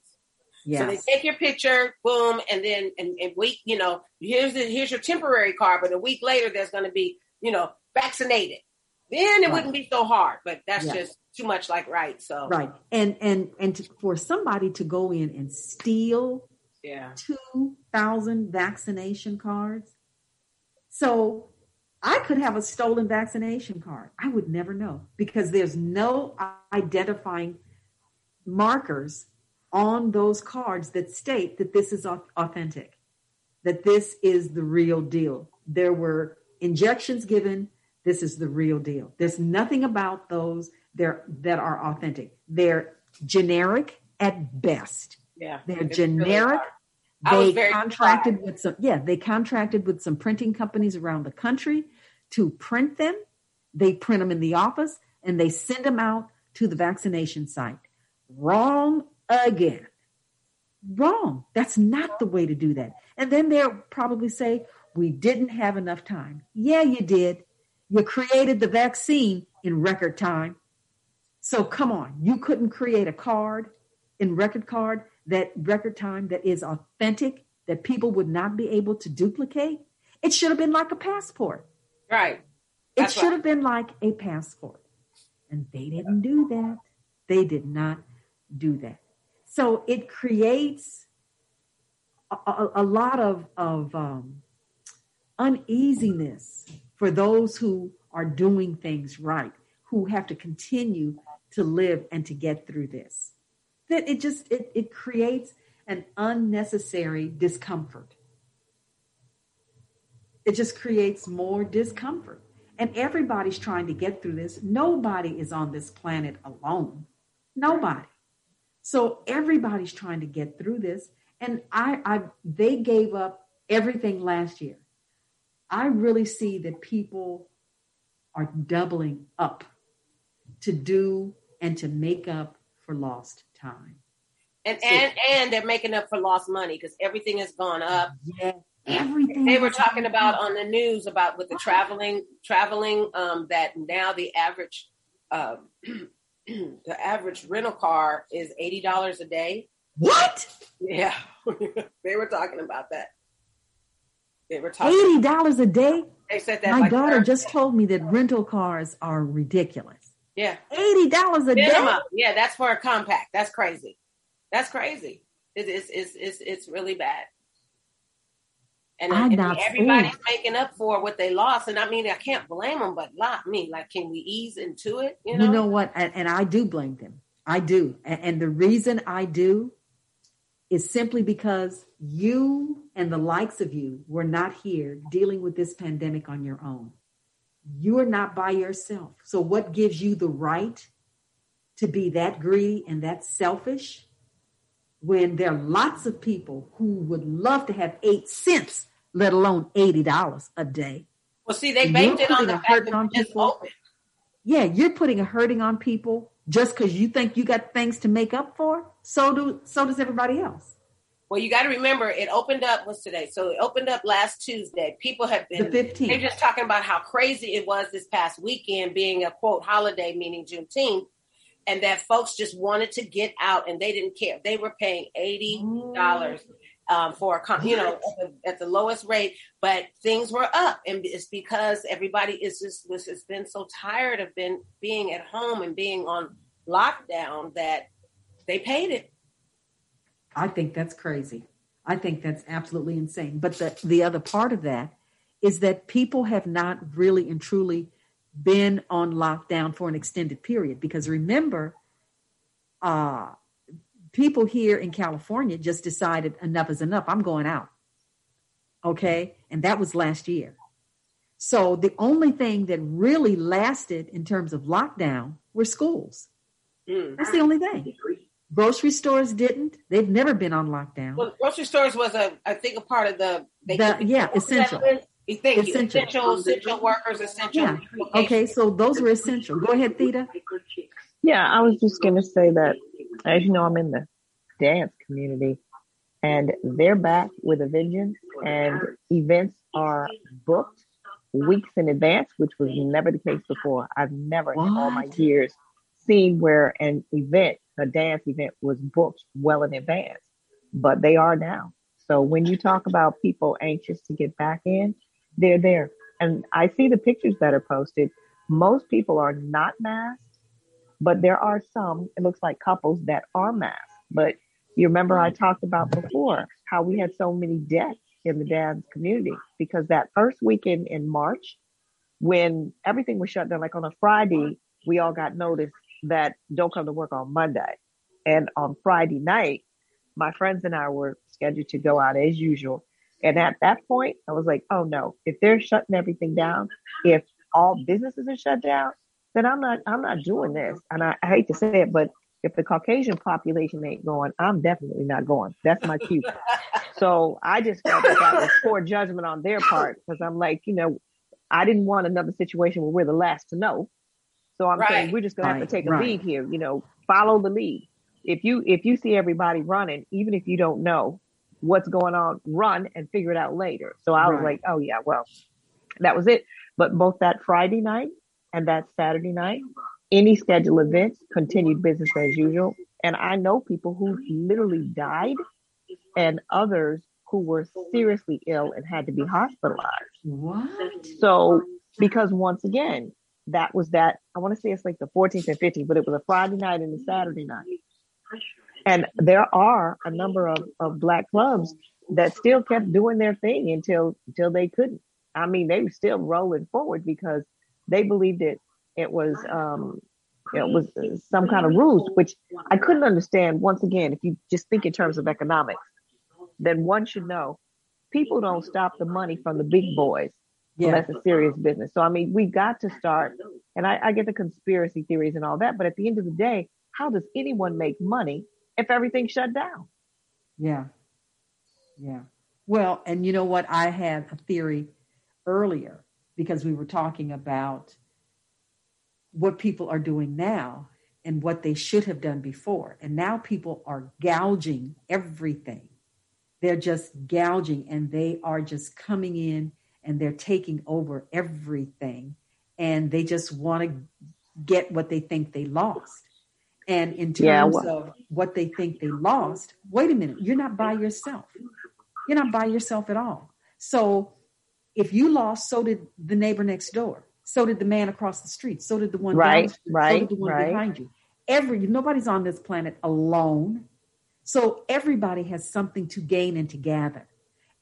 Yes. So they take your picture, boom, and then and, and week, you know, here's the, here's your temporary card, but a week later there's going to be, you know, vaccinated. Then it right. wouldn't be so hard, but that's yes. just too much like right. So right. And and and to, for somebody to go in and steal yeah. two thousand vaccination cards. So I could have a stolen vaccination card. I would never know because there's no identifying markers on those cards that state that this is authentic, that this is the real deal. There were injections given. This is the real deal. There's nothing about those there that are authentic. They're generic at best. Yeah, they're generic. Really they contracted with some. Yeah, they contracted with some printing companies around the country to print them. They print them in the office and they send them out to the vaccination site. Wrong again. Wrong. That's not the way to do that. And then they'll probably say, we didn't have enough time. Yeah, you did. You created the vaccine in record time. So come on, you couldn't create a card in record card that record time that is authentic, that people would not be able to duplicate. It should have been like a passport. Right. It should have been like a passport. And they didn't do that. They did not do that. So it creates a, a, a lot of, of um, uneasiness for those who are doing things right, who have to continue to live and to get through this. That it just, it, it creates an unnecessary discomfort. It just creates more discomfort. And everybody's trying to get through this. Nobody is on this planet alone. Nobody. So everybody's trying to get through this. And I, I they gave up everything last year. I really see that people are doubling up to do and to make up for lost time. And so, and, and they're making up for lost money because everything has gone up. Yeah. Everything they were talking about on the news about with the traveling, traveling um, that now the average, uh, the average rental car is eighty dollars a day. What? Yeah, they were talking about that. They were talking eighty dollars a day. They said that. My like daughter Thursday. Just told me that rental cars are ridiculous. Yeah, eighty dollars a minimum. Day. Yeah, that's for a compact. That's crazy. That's crazy. It, it's it's it's it's really bad. And I, and everybody's seen. Making up for what they lost. And I mean, I can't blame them, but not me. Like, can we ease into it? You know, you know what? And, and I do blame them. I do. And, and the reason I do is simply because you and the likes of you were not here dealing with this pandemic on your own. You are not by yourself. So what gives you the right to be that greedy and that selfish? When there are lots of people who would love to have eight cents, let alone eighty dollars a day. Well, see, they banked it on the fact that it's open. Yeah, you're putting a hurting on people just because you think you got things to make up for. So do so does everybody else. Well, you got to remember, it opened up, what's today? So it opened up last Tuesday. People have been, the fifteenth. They're just talking about how crazy it was this past weekend being a, quote, holiday, meaning Juneteenth. And that folks just wanted to get out and they didn't care. They were paying eighty dollars um, for a, con- you know, at the, at the lowest rate, but things were up. And it's because everybody is just, was just been so tired of been being at home and being on lockdown that they paid it. I think that's crazy. I think that's absolutely insane. But the, the other part of that is that people have not really and truly been on lockdown for an extended period, because remember, uh, people here in California just decided enough is enough. I'm going out. Okay. And that was last year. So the only thing that really lasted in terms of lockdown were schools. Mm. That's the only thing. Grocery stores didn't. They've never been on lockdown. Well, grocery stores was a, I think a part of the, they, the yeah, essential. Thank essential. You. Essential, essential workers, essential. Yeah. Okay, so those were essential. Go ahead, Theda. Yeah, I was just going to say that, as you know, I'm in the dance community, and they're back with a vengeance, and events are booked weeks in advance, which was never the case before. I've never what? in all my years seen where an event, a dance event, was booked well in advance, but they are now. So when you talk about people anxious to get back in, they're there. And I see the pictures that are posted. Most people are not masked, but there are some, it looks like couples that are masked. But you remember I talked about before how we had so many deaths in the dance community because that first weekend in March, when everything was shut down, like on a Friday, we all got notice that don't come to work on Monday. And on Friday night, my friends and I were scheduled to go out as usual. And at that point, I was like, oh, no, if they're shutting everything down, if all businesses are shut down, then I'm not I'm not doing this. And I, I hate to say it, but if the Caucasian population ain't going, I'm definitely not going. That's my cue. So I just felt that, that was poor judgment on their part, because I'm like, you know, I didn't want another situation where we're the last to know. So I'm right. saying we're just going right. to have to take a right. lead here, you know, follow the lead. If you if you see everybody running, even if you don't know what's going on, run and figure it out later. So I was right. like, oh, yeah, well, that was it. But both that Friday night and that Saturday night, any scheduled events, continued business as usual. And I know people who literally died and others who were seriously ill and had to be hospitalized. What? So because once again, that was that, I want to say it's like the fourteenth and fifteenth, but it was a Friday night and a Saturday night. And there are a number of, of Black clubs that still kept doing their thing until until they couldn't. I mean, they were still rolling forward because they believed it it was um, it was some kind of rules, which I couldn't understand. Once again, if you just think in terms of economics, then one should know people don't stop the money from the big boys. Yeah. Well, that's a serious business. So, I mean, we got to start, and I, I get the conspiracy theories and all that, but at the end of the day, how does anyone make money if everything's shut down? Yeah. Yeah. Well, and you know what? I had a theory earlier because we were talking about what people are doing now and what they should have done before. And now people are gouging everything. They're just gouging, and they are just coming in and they're taking over everything, and they just want to get what they think they lost. And in terms yeah, well, of what they think they lost, wait a minute, you're not by yourself. You're not by yourself at all. So if you lost, so did the neighbor next door. So did the man across the street. So did the one right, down, right, so did the one right. behind you. Every nobody's on this planet alone. So everybody has something to gain and to gather.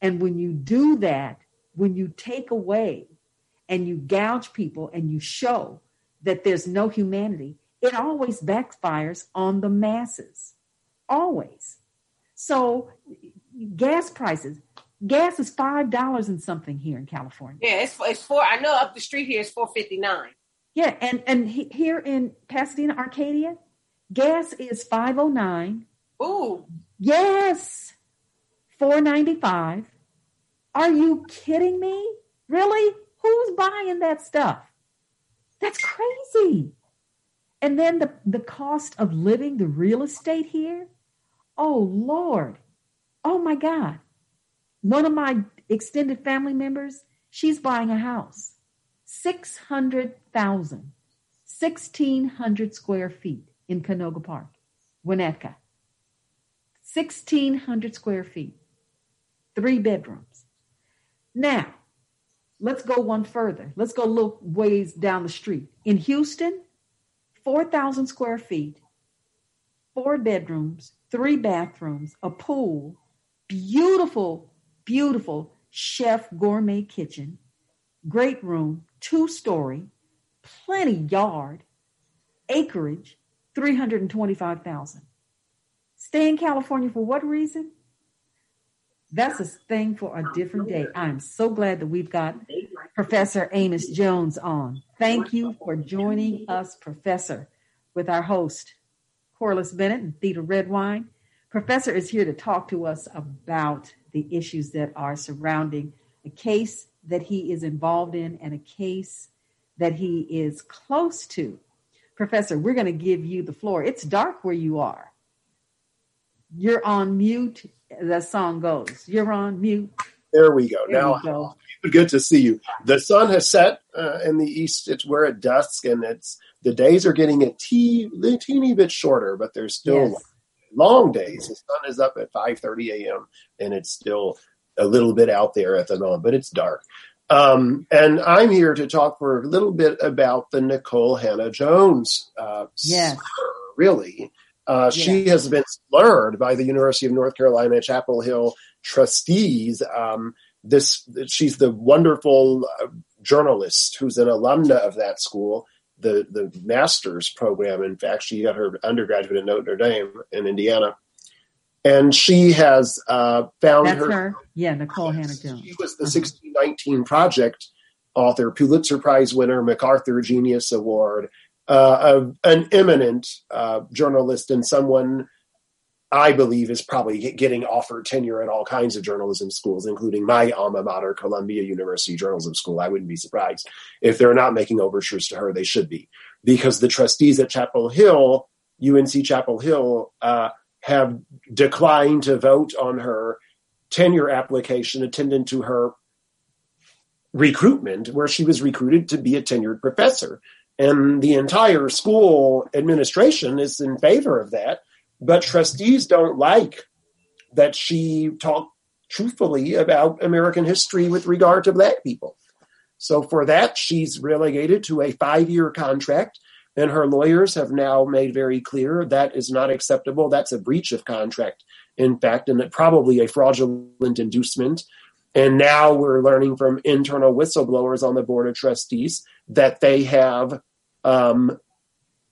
And when you do that, when you take away and you gouge people and you show that there's no humanity, it always backfires on the masses, always. So gas prices, gas is five dollars and something here in California. Yeah, it's, it's four. I know up the street here is four fifty-nine. Yeah, and, and he, here in Pasadena, Arcadia, gas is five oh nine. Ooh. Yes, four ninety-five. Are you kidding me? Really? Who's buying that stuff? That's crazy. And then the, the cost of living, the real estate here. Oh, Lord. Oh, my God. One of my extended family members, she's buying a house. six hundred thousand, sixteen hundred square feet in Canoga Park, Winnetka. sixteen hundred square feet, three bedrooms. Now, let's go one further. Let's go a little ways down the street. In Houston, four thousand square feet, four bedrooms, three bathrooms, a pool, beautiful, beautiful chef gourmet kitchen, great room, two-story, plenty yard, acreage, three hundred twenty-five thousand dollars. Stay in California for what reason? That's a thing for a different day. I'm so glad that we've got Professor Amos Jones on. Thank you for joining us, Professor, with our host, Corliss Bennett and Theda Redwine. Professor is here to talk to us about the issues that are surrounding a case that he is involved in and a case that he is close to. Professor, we're going to give you the floor. It's dark where you are. You're on mute. The song goes, you're on mute. There we go. There now, we go. Good to see you. The sun has set uh, in the east. It's we're at dusk, and it's the days are getting a tea, a teeny bit shorter, but they're still yes. long days. The sun is up at five thirty a.m., and it's still a little bit out there at the moment, but it's dark. Um, and I'm here to talk for a little bit about the Nicole Hannah-Jones uh, yes. slur, really. Uh, yeah. She has been slurred by the University of North Carolina at Chapel Hill trustees. Um, this she's the wonderful uh, journalist who's an alumna of that school, the the master's program. In fact, she got her undergraduate at Notre Dame in Indiana. And she has uh, found That's her, her. Yeah, Nicole Hannah-Jones. She was the sixteen nineteen project author, Pulitzer Prize winner, MacArthur Genius Award, uh, a, an eminent uh, journalist, and someone I believe is probably getting offered tenure at all kinds of journalism schools, including my alma mater, Columbia University Journalism School. I wouldn't be surprised if they're not making overtures to her. They should be, because the trustees at Chapel Hill, U N C Chapel Hill, uh, have declined to vote on her tenure application attendant to her recruitment, where she was recruited to be a tenured professor. And the entire school administration is in favor of that. But trustees don't like that she talked truthfully about American history with regard to Black people. So for that, she's relegated to a five-year contract. And her lawyers have now made very clear that is not acceptable. That's a breach of contract, in fact, and that probably a fraudulent inducement. And now we're learning from internal whistleblowers on the Board of Trustees that they have um,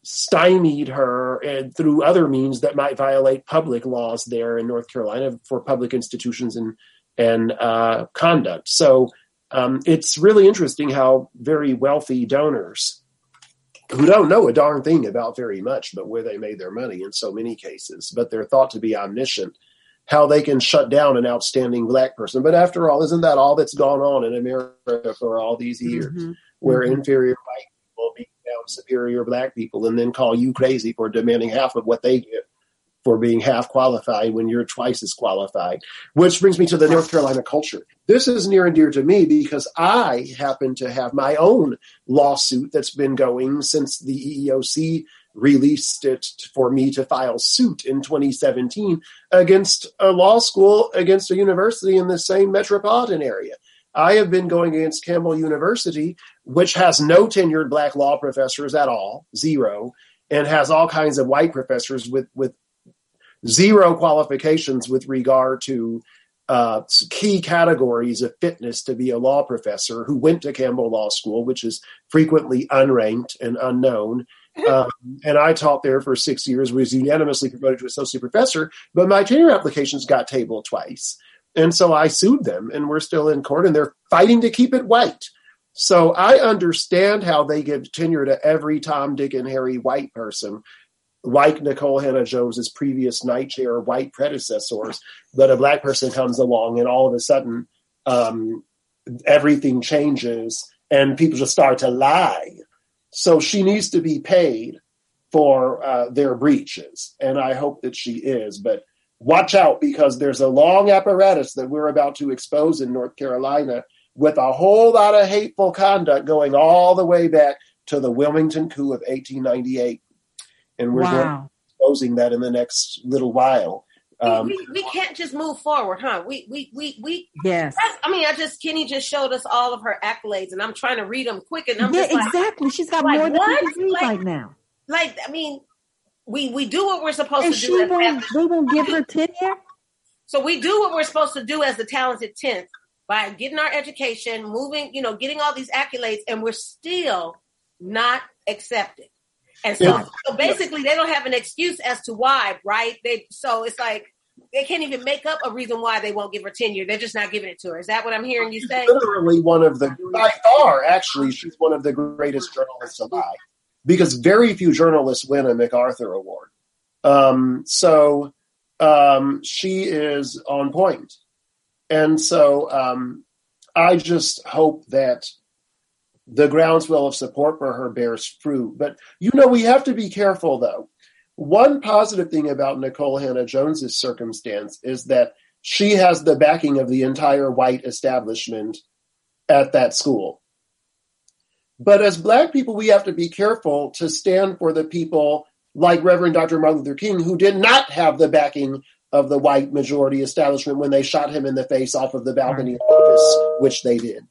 stymied her and through other means that might violate public laws there in North Carolina for public institutions and, and uh, conduct. So um, it's really interesting how very wealthy donors, who don't know a darn thing about very much, but where they made their money in so many cases, but they're thought to be omniscient, how they can shut down an outstanding Black person. But after all, isn't that all that's gone on in America for all these years, mm-hmm. where mm-hmm. inferior white people beat down superior Black people and then call you crazy for demanding half of what they get for being half qualified when you're twice as qualified? Which brings me to the North Carolina culture. This is near and dear to me because I happen to have my own lawsuit that's been going since the E E O C released it for me to file suit in twenty seventeen against a law school, against a university in the same metropolitan area. I have been going against Campbell University, which has no tenured Black law professors at all, zero, and has all kinds of white professors with, with zero qualifications with regard to uh, key categories of fitness to be a law professor, who went to Campbell Law School, which is frequently unranked and unknown. Um, and I taught there for six years, was unanimously promoted to associate professor, but my tenure applications got tabled twice. And so I sued them, and we're still in court, and they're fighting to keep it white. So I understand how they give tenure to every Tom, Dick, and Harry white person, like Nicole Hannah-Jones' previous night chair, white predecessors, that a Black person comes along and all of a sudden um, everything changes and people just start to lie. So she needs to be paid for uh, their breaches, and I hope that she is. But watch out, because there's a long apparatus that we're about to expose in North Carolina with a whole lot of hateful conduct going all the way back to the Wilmington coup of eighteen ninety-eight. And we're wow. going to be exposing that in the next little while. Um, we, we can't just move forward, huh? We, we, we, we. Yes. I mean, I just, Kenny just showed us all of her accolades, and I'm trying to read them quick. And I'm yeah, just like, exactly. She's got like, more than what? She can read like, right now. Like, I mean, we, we do what we're supposed and to do. And she won't, we won't give her tenure? So we do what we're supposed to do as the talented tenth by getting our education, moving, you know, getting all these accolades, and we're still not accepted. And so, yeah. so basically they don't have an excuse as to why, right? They so it's like they can't even make up a reason why they won't give her tenure. They're just not giving it to her. Is that what I'm hearing you say? Literally one of the, by far, actually, she's one of the greatest journalists alive, because very few journalists win a MacArthur Award. Um, so um, she is on point. And so um, I just hope that the groundswell of support for her bears fruit. But, you know, we have to be careful, though. One positive thing about Nicole Hannah-Jones' circumstance is that she has the backing of the entire white establishment at that school. But as Black people, we have to be careful to stand for the people like Reverend Doctor Martin Luther King, who did not have the backing of the white majority establishment when they shot him in the face off of the balcony of office, which they did.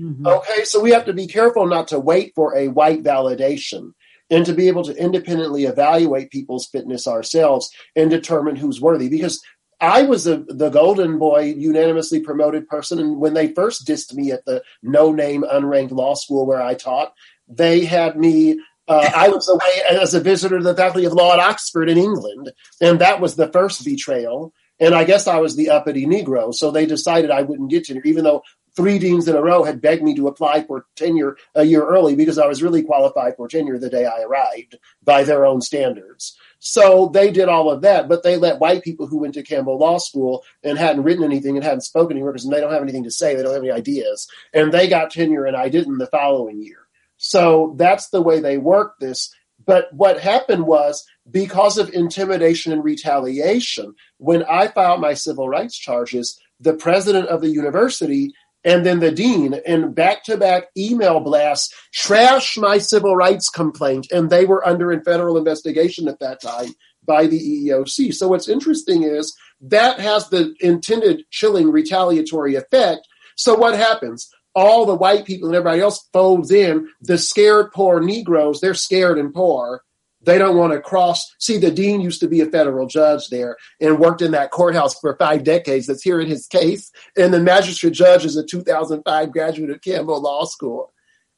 Mm-hmm. Okay, so we have to be careful not to wait for a white validation, and to be able to independently evaluate people's fitness ourselves and determine who's worthy. Because I was a, the golden boy, unanimously promoted person. And when they first dissed me at the no-name, unranked law school where I taught, they had me Uh, I was away as a visitor to the Faculty of Law at Oxford in England, and that was the first betrayal. And I guess I was the uppity Negro, so they decided I wouldn't get tenure, even though three deans in a row had begged me to apply for tenure a year early because I was really qualified for tenure the day I arrived by their own standards. So they did all of that, but they let white people who went to Campbell Law School and hadn't written anything and hadn't spoken anywhere because they don't have anything to say, they don't have any ideas, and they got tenure and I didn't the following year. So that's the way they worked this. But what happened was, because of intimidation and retaliation, when I filed my civil rights charges, the president of the university and then the dean in back-to-back email blasts trashed my civil rights complaint, and they were under in federal investigation at that time by the E E O C. So what's interesting is that has the intended chilling retaliatory effect. So what happens? All the white people and everybody else folds in. The scared, poor Negroes, they're scared and poor. They don't want to cross. See, the dean used to be a federal judge there and worked in that courthouse for five decades. That's hearing his case. And the magistrate judge is a two thousand five graduate of Campbell Law School.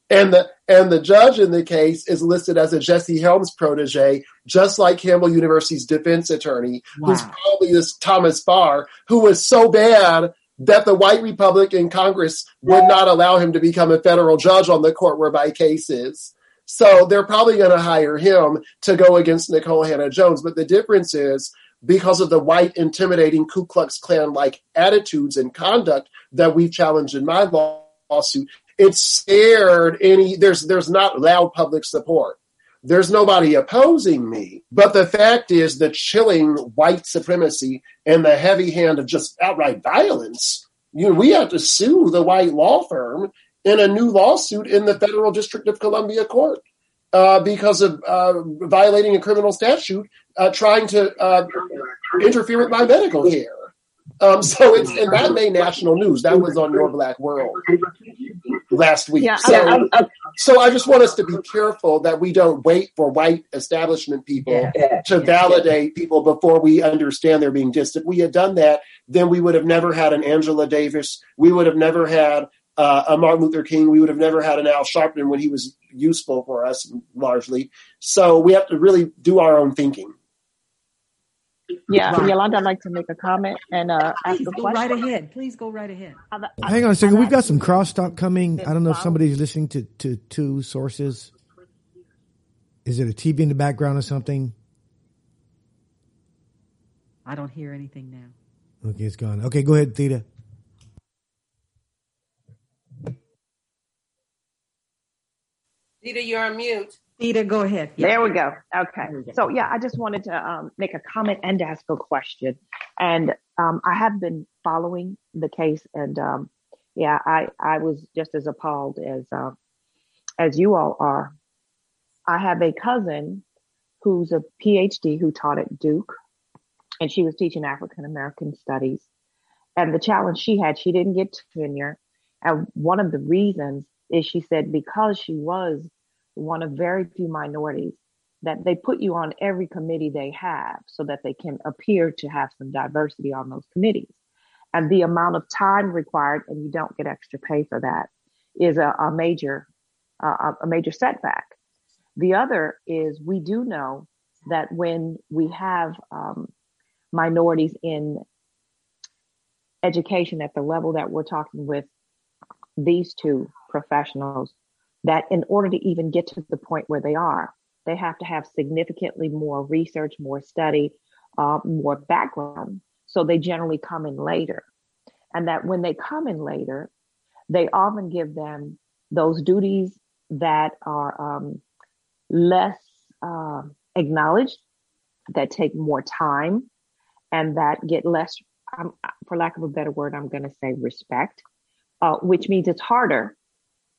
And the and the judge in the case is listed as a Jesse Helms protege, just like Campbell University's defense attorney, wow. who's probably this Thomas Farr, who was so bad that the white Republican Congress would not allow him to become a federal judge on the court where my case is. So they're probably going to hire him to go against Nicole Hannah-Jones. But the difference is, because of the white intimidating Ku Klux Klan-like attitudes and conduct that we've challenged in my lawsuit, it scared any, there's, there's not loud public support. There's nobody opposing me. But the fact is, the chilling white supremacy and the heavy hand of just outright violence, you know, we have to sue the white law firm in a new lawsuit in the federal District of Columbia court uh, because of uh, violating a criminal statute, uh, trying to uh, interfere with my medical care. Um, so it's, and that made national news. That was on Your Black World last week. Yeah, so, I, I, I, so I just want us to be careful that we don't wait for white establishment people yeah, to yeah, validate yeah. people before we understand they're being dissed. If we had done that, then we would have never had an Angela Davis. We would have never had uh, a Martin Luther King. We would have never had an Al Sharpton when he was useful for us largely. So we have to really do our own thinking. Yeah, wow. Yolanda, I'd like to make a comment and uh, ask a question. Please go right ahead. Please go right ahead. Hang on a second. We've got some crosstalk coming. I don't know if somebody's listening to, to two sources. Is it a T V in the background or something? I don't hear anything now. Okay, it's gone. Okay, go ahead, Theda. Theda, you're on mute. Theda, go ahead. Yeah. There we go. Okay. We go. So, yeah, I just wanted to um, make a comment and ask a question. And um, I have been following the case. And, um, yeah, I, I was just as appalled as uh, as you all are. I have a cousin who's a P H D who taught at Duke, and she was teaching African-American studies. And the challenge she had, she didn't get tenure. And one of the reasons is, she said, because she was one of very few minorities, that they put you on every committee they have so that they can appear to have some diversity on those committees. And the amount of time required, and you don't get extra pay for that, is a, a major uh, a major setback. The other is, we do know that when we have um, minorities in education at the level that we're talking with these two professionals, that in order to even get to the point where they are, they have to have significantly more research, more study, uh, more background. So they generally come in later. And that when they come in later, they often give them those duties that are um, less uh, acknowledged, that take more time, and that get less, um, for lack of a better word, I'm going to say respect, uh, which means it's harder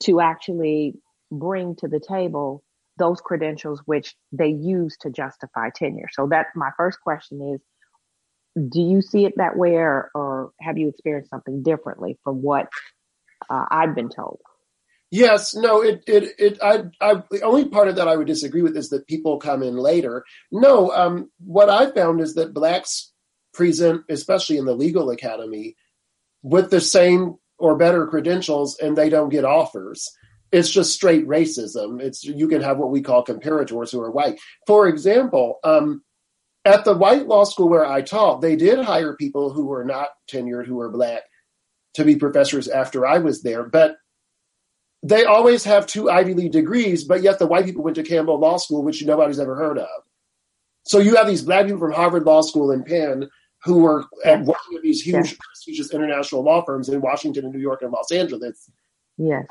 to actually bring to the table those credentials which they use to justify tenure. So that's my first question is, do you see it that way, or, or have you experienced something differently from what uh, I've been told? Yes, no, it, it, it, I, I, the only part of that I would disagree with is that people come in later. No, um, what I found is that Blacks present, especially in the legal academy, with the same or better credentials, and they don't get offers. It's just straight racism. It's, you can have what we call comparators who are white. For example, um, at the white law school where I taught, they did hire people who were not tenured, who were Black, to be professors after I was there. But they always have two Ivy League degrees, but yet the white people went to Campbell Law School, which nobody's ever heard of. So you have these Black people from Harvard Law School and Penn who were at one of these huge, yes. prestigious international law firms in Washington and New York and Los Angeles. Yes.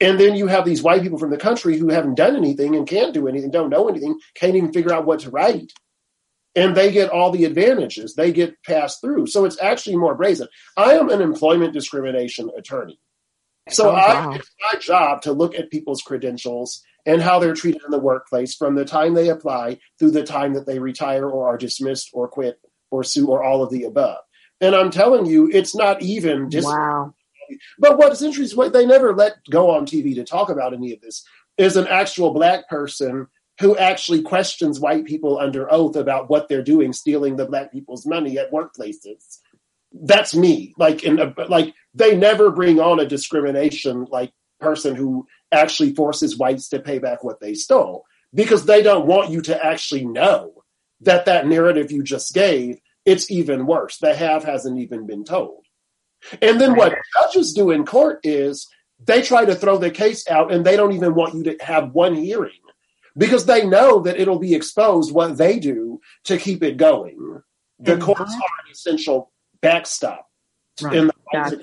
And then you have these white people from the country who haven't done anything and can't do anything, don't know anything, can't even figure out what to write. And they get all the advantages. They get passed through. So it's actually more brazen. I am an employment discrimination attorney. So oh, wow. I, it's my job to look at people's credentials and how they're treated in the workplace from the time they apply through the time that they retire or are dismissed or quit or sue or all of the above. And I'm telling you, it's not even just. Wow. But what's interesting is what they never let go on T V to talk about any of this is an actual Black person who actually questions white people under oath about what they're doing, stealing the Black people's money at workplaces. That's me. Like, in a, like they never bring on a discrimination like person who actually forces whites to pay back what they stole because they don't want you to actually know that that narrative you just gave, it's even worse. The half hasn't even been told. And then what judges do in court is they try to throw the case out and they don't even want you to have one hearing because they know that it'll be exposed what they do to keep it going. The mm-hmm. courts are an essential backstop right. in the gotcha.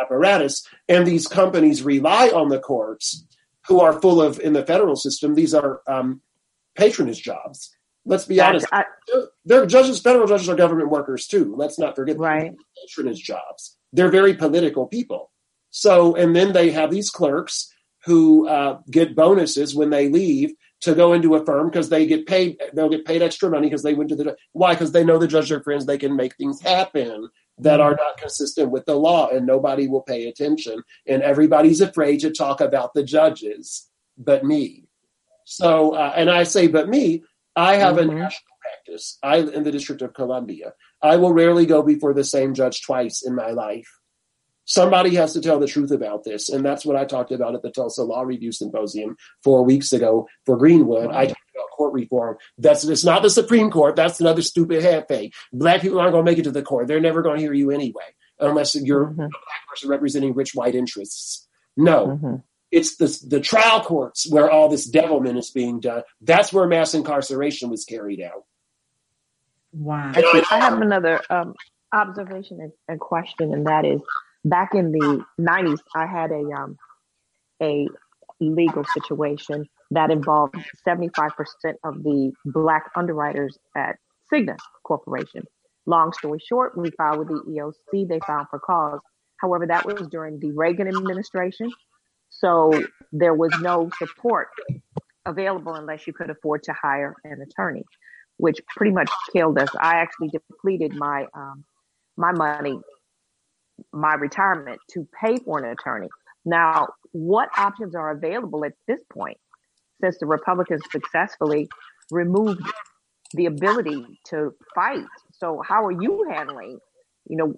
apparatus. And these companies rely on the courts who are full of, in the federal system, these are um, patronage jobs. Let's be gotcha. honest. I, They're judges, federal judges are government workers too. Let's not forget right. patronage jobs. They're very political people. So, and then they have these clerks who uh, get bonuses when they leave to go into a firm because they get paid, they'll get paid extra money because they went to the, why? Because they know the judge are friends, they can make things happen that are not consistent with the law and nobody will pay attention. And everybody's afraid to talk about the judges, but me. So, uh, and I say, but me, I have mm-hmm. a national practice. I in the District of Columbia. I will rarely go before the same judge twice in my life. Somebody has to tell the truth about this. And that's what I talked about at the Tulsa Law Review Symposium four weeks ago for Greenwood. Wow. I talked about court reform. That's It's not the Supreme Court. That's another stupid half thing. Black people aren't going to make it to the court. They're never going to hear you anyway, unless you're mm-hmm. a Black person representing rich white interests. No. Mm-hmm. It's the, the trial courts where all this devilment is being done. That's where mass incarceration was carried out. Wow. I, I have another um, observation and, and question, and that is back in the nineties, I had a um, a legal situation that involved seventy-five percent of the Black underwriters at Cigna Corporation. Long story short, we filed with the E E O C. They filed for cause. However, that was during the Reagan administration. So there was no support available unless you could afford to hire an attorney, which pretty much killed us. I actually depleted my um, my money, my retirement to pay for an attorney. Now, what options are available at this point, since the Republicans successfully removed the ability to fight? So how are you handling, you know,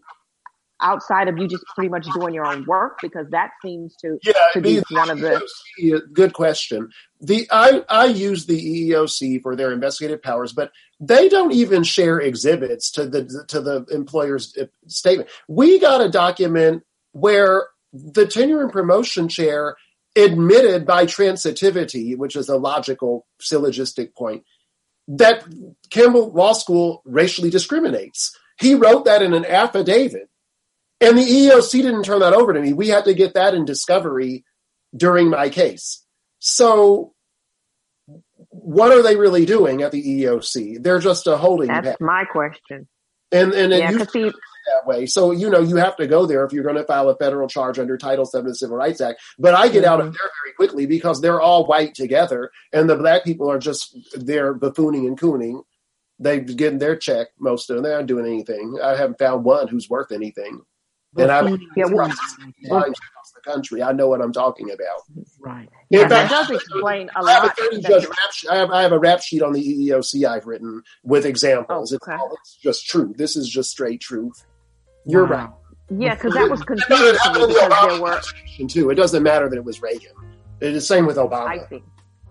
outside of you just pretty much doing your own work, because that seems to, yeah, to be the, one of the... Good question. The I, I use the E E O C for their investigative powers, but they don't even share exhibits to the to the employer's statement. We got a document where the tenure and promotion chair admitted by transitivity, which is a logical syllogistic point, that Campbell Law School racially discriminates. He wrote that in an affidavit. And the E E O C didn't turn that over to me. We had to get that in discovery during my case. So what are they really doing at the E E O C? They're just a holding pattern. That's my question. And and yeah, it used to be that way. So, you know, you have to go there if you're going to file a federal charge under Title seven of the Civil Rights Act. But I get mm-hmm. out of there very quickly because they're all white together and the Black people are just there buffooning and cooning. They're getting their check, most of them. They aren't doing anything. I haven't found one who's worth anything. And I'm yeah, well, across the country. I know what I'm talking about. Right. In fact, that does explain a lot. I have, I have a rap sheet on the E E O C I've written with examples. Oh, okay. It's, all, it's just true. This is just straight truth. You're wow. right. Yeah, because that was confusing. It, it, because there were... too. It doesn't matter that it was Reagan. It is same with Obama. I see.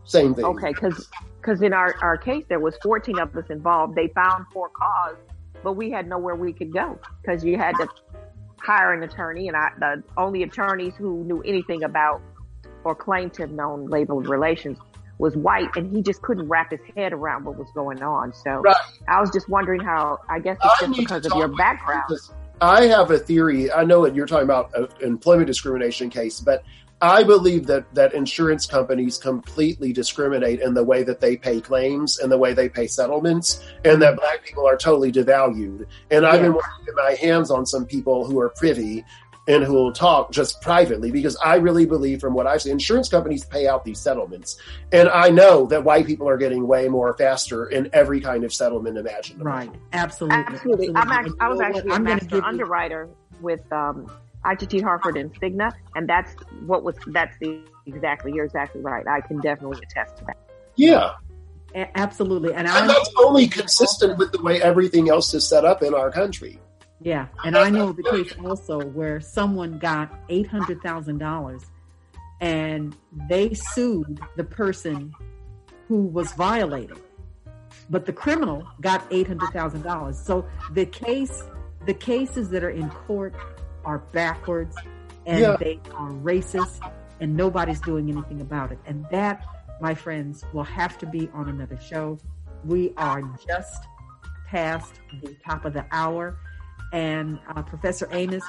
Same thing. Okay, because in our, our case, there was fourteen of us involved. They found for cause, but we had nowhere we could go because you had to hire an attorney, and I, the only attorneys who knew anything about or claimed to have known labeled relations was white, and he just couldn't wrap his head around what was going on. So right. I was just wondering how, I guess it's just because of your background. I have a theory. I know that you're talking about an employment discrimination case, but I believe that, that insurance companies completely discriminate in the way that they pay claims and the way they pay settlements, and that black people are totally devalued. And I've yeah. been working with my hands on some people who are privy and who will talk just privately, because I really believe, from what I've seen, insurance companies pay out these settlements. And I know that white people are getting way more faster in every kind of settlement imaginable. Right. Absolutely. Absolutely. I'm act- I was actually a master underwriter with um, I T T Hartford and Cigna. And that's what was, that's the exactly, you're exactly right. I can definitely attest to that. Yeah. A- absolutely. And, and that's only consistent with the way everything else is set up in our country. Yeah, and I know the case also where someone got eight hundred thousand dollars and they sued the person who was violated, but the criminal got eight hundred thousand dollars. So the case, the cases that are in court are backwards, and yeah. they are racist, and nobody's doing anything about it. And that, my friends, will have to be on another show. We are just past the top of the hour. And uh, Professor Amos,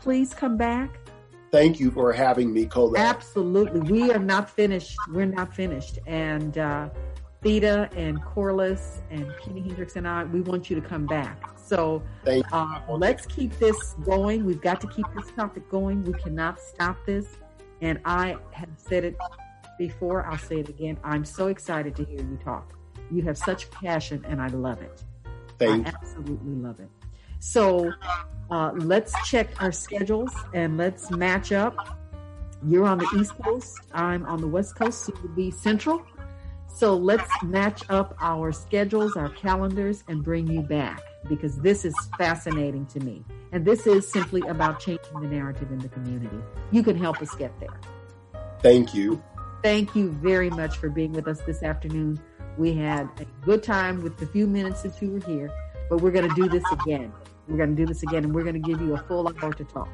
please come back. Thank you for having me, Colette. Absolutely. We are not finished. We're not finished. And uh, Theda and Corliss and Kenny Hendricks and I, we want you to come back. So uh, let's keep this going. We've got to keep this topic going. We cannot stop this. And I have said it before. I'll say it again. I'm so excited to hear you talk. You have such passion, and I love it. Thank you. I absolutely love it. So uh, let's check our schedules and let's match up. You're on the East Coast. I'm on the West Coast. So you'll be Central. So let's match up our schedules, our calendars, and bring you back, because this is fascinating to me. And this is simply about changing the narrative in the community. You can help us get there. Thank you. Thank you very much for being with us this afternoon. We had a good time with the few minutes that you were here, but we're going to do this again. We're going to do this again, and we're going to give you a full hour to talk.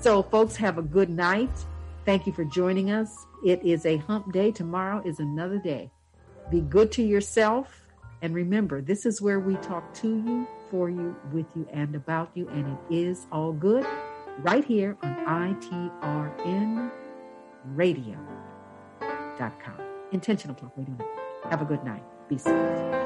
So, folks, have a good night. Thank you for joining us. It is a hump day. Tomorrow is another day. Be good to yourself. And remember, this is where we talk to you, for you, with you, and about you. And it is all good right here on I T R N radio dot com. Intentional Talk. We don't know. Have a good night. Be safe.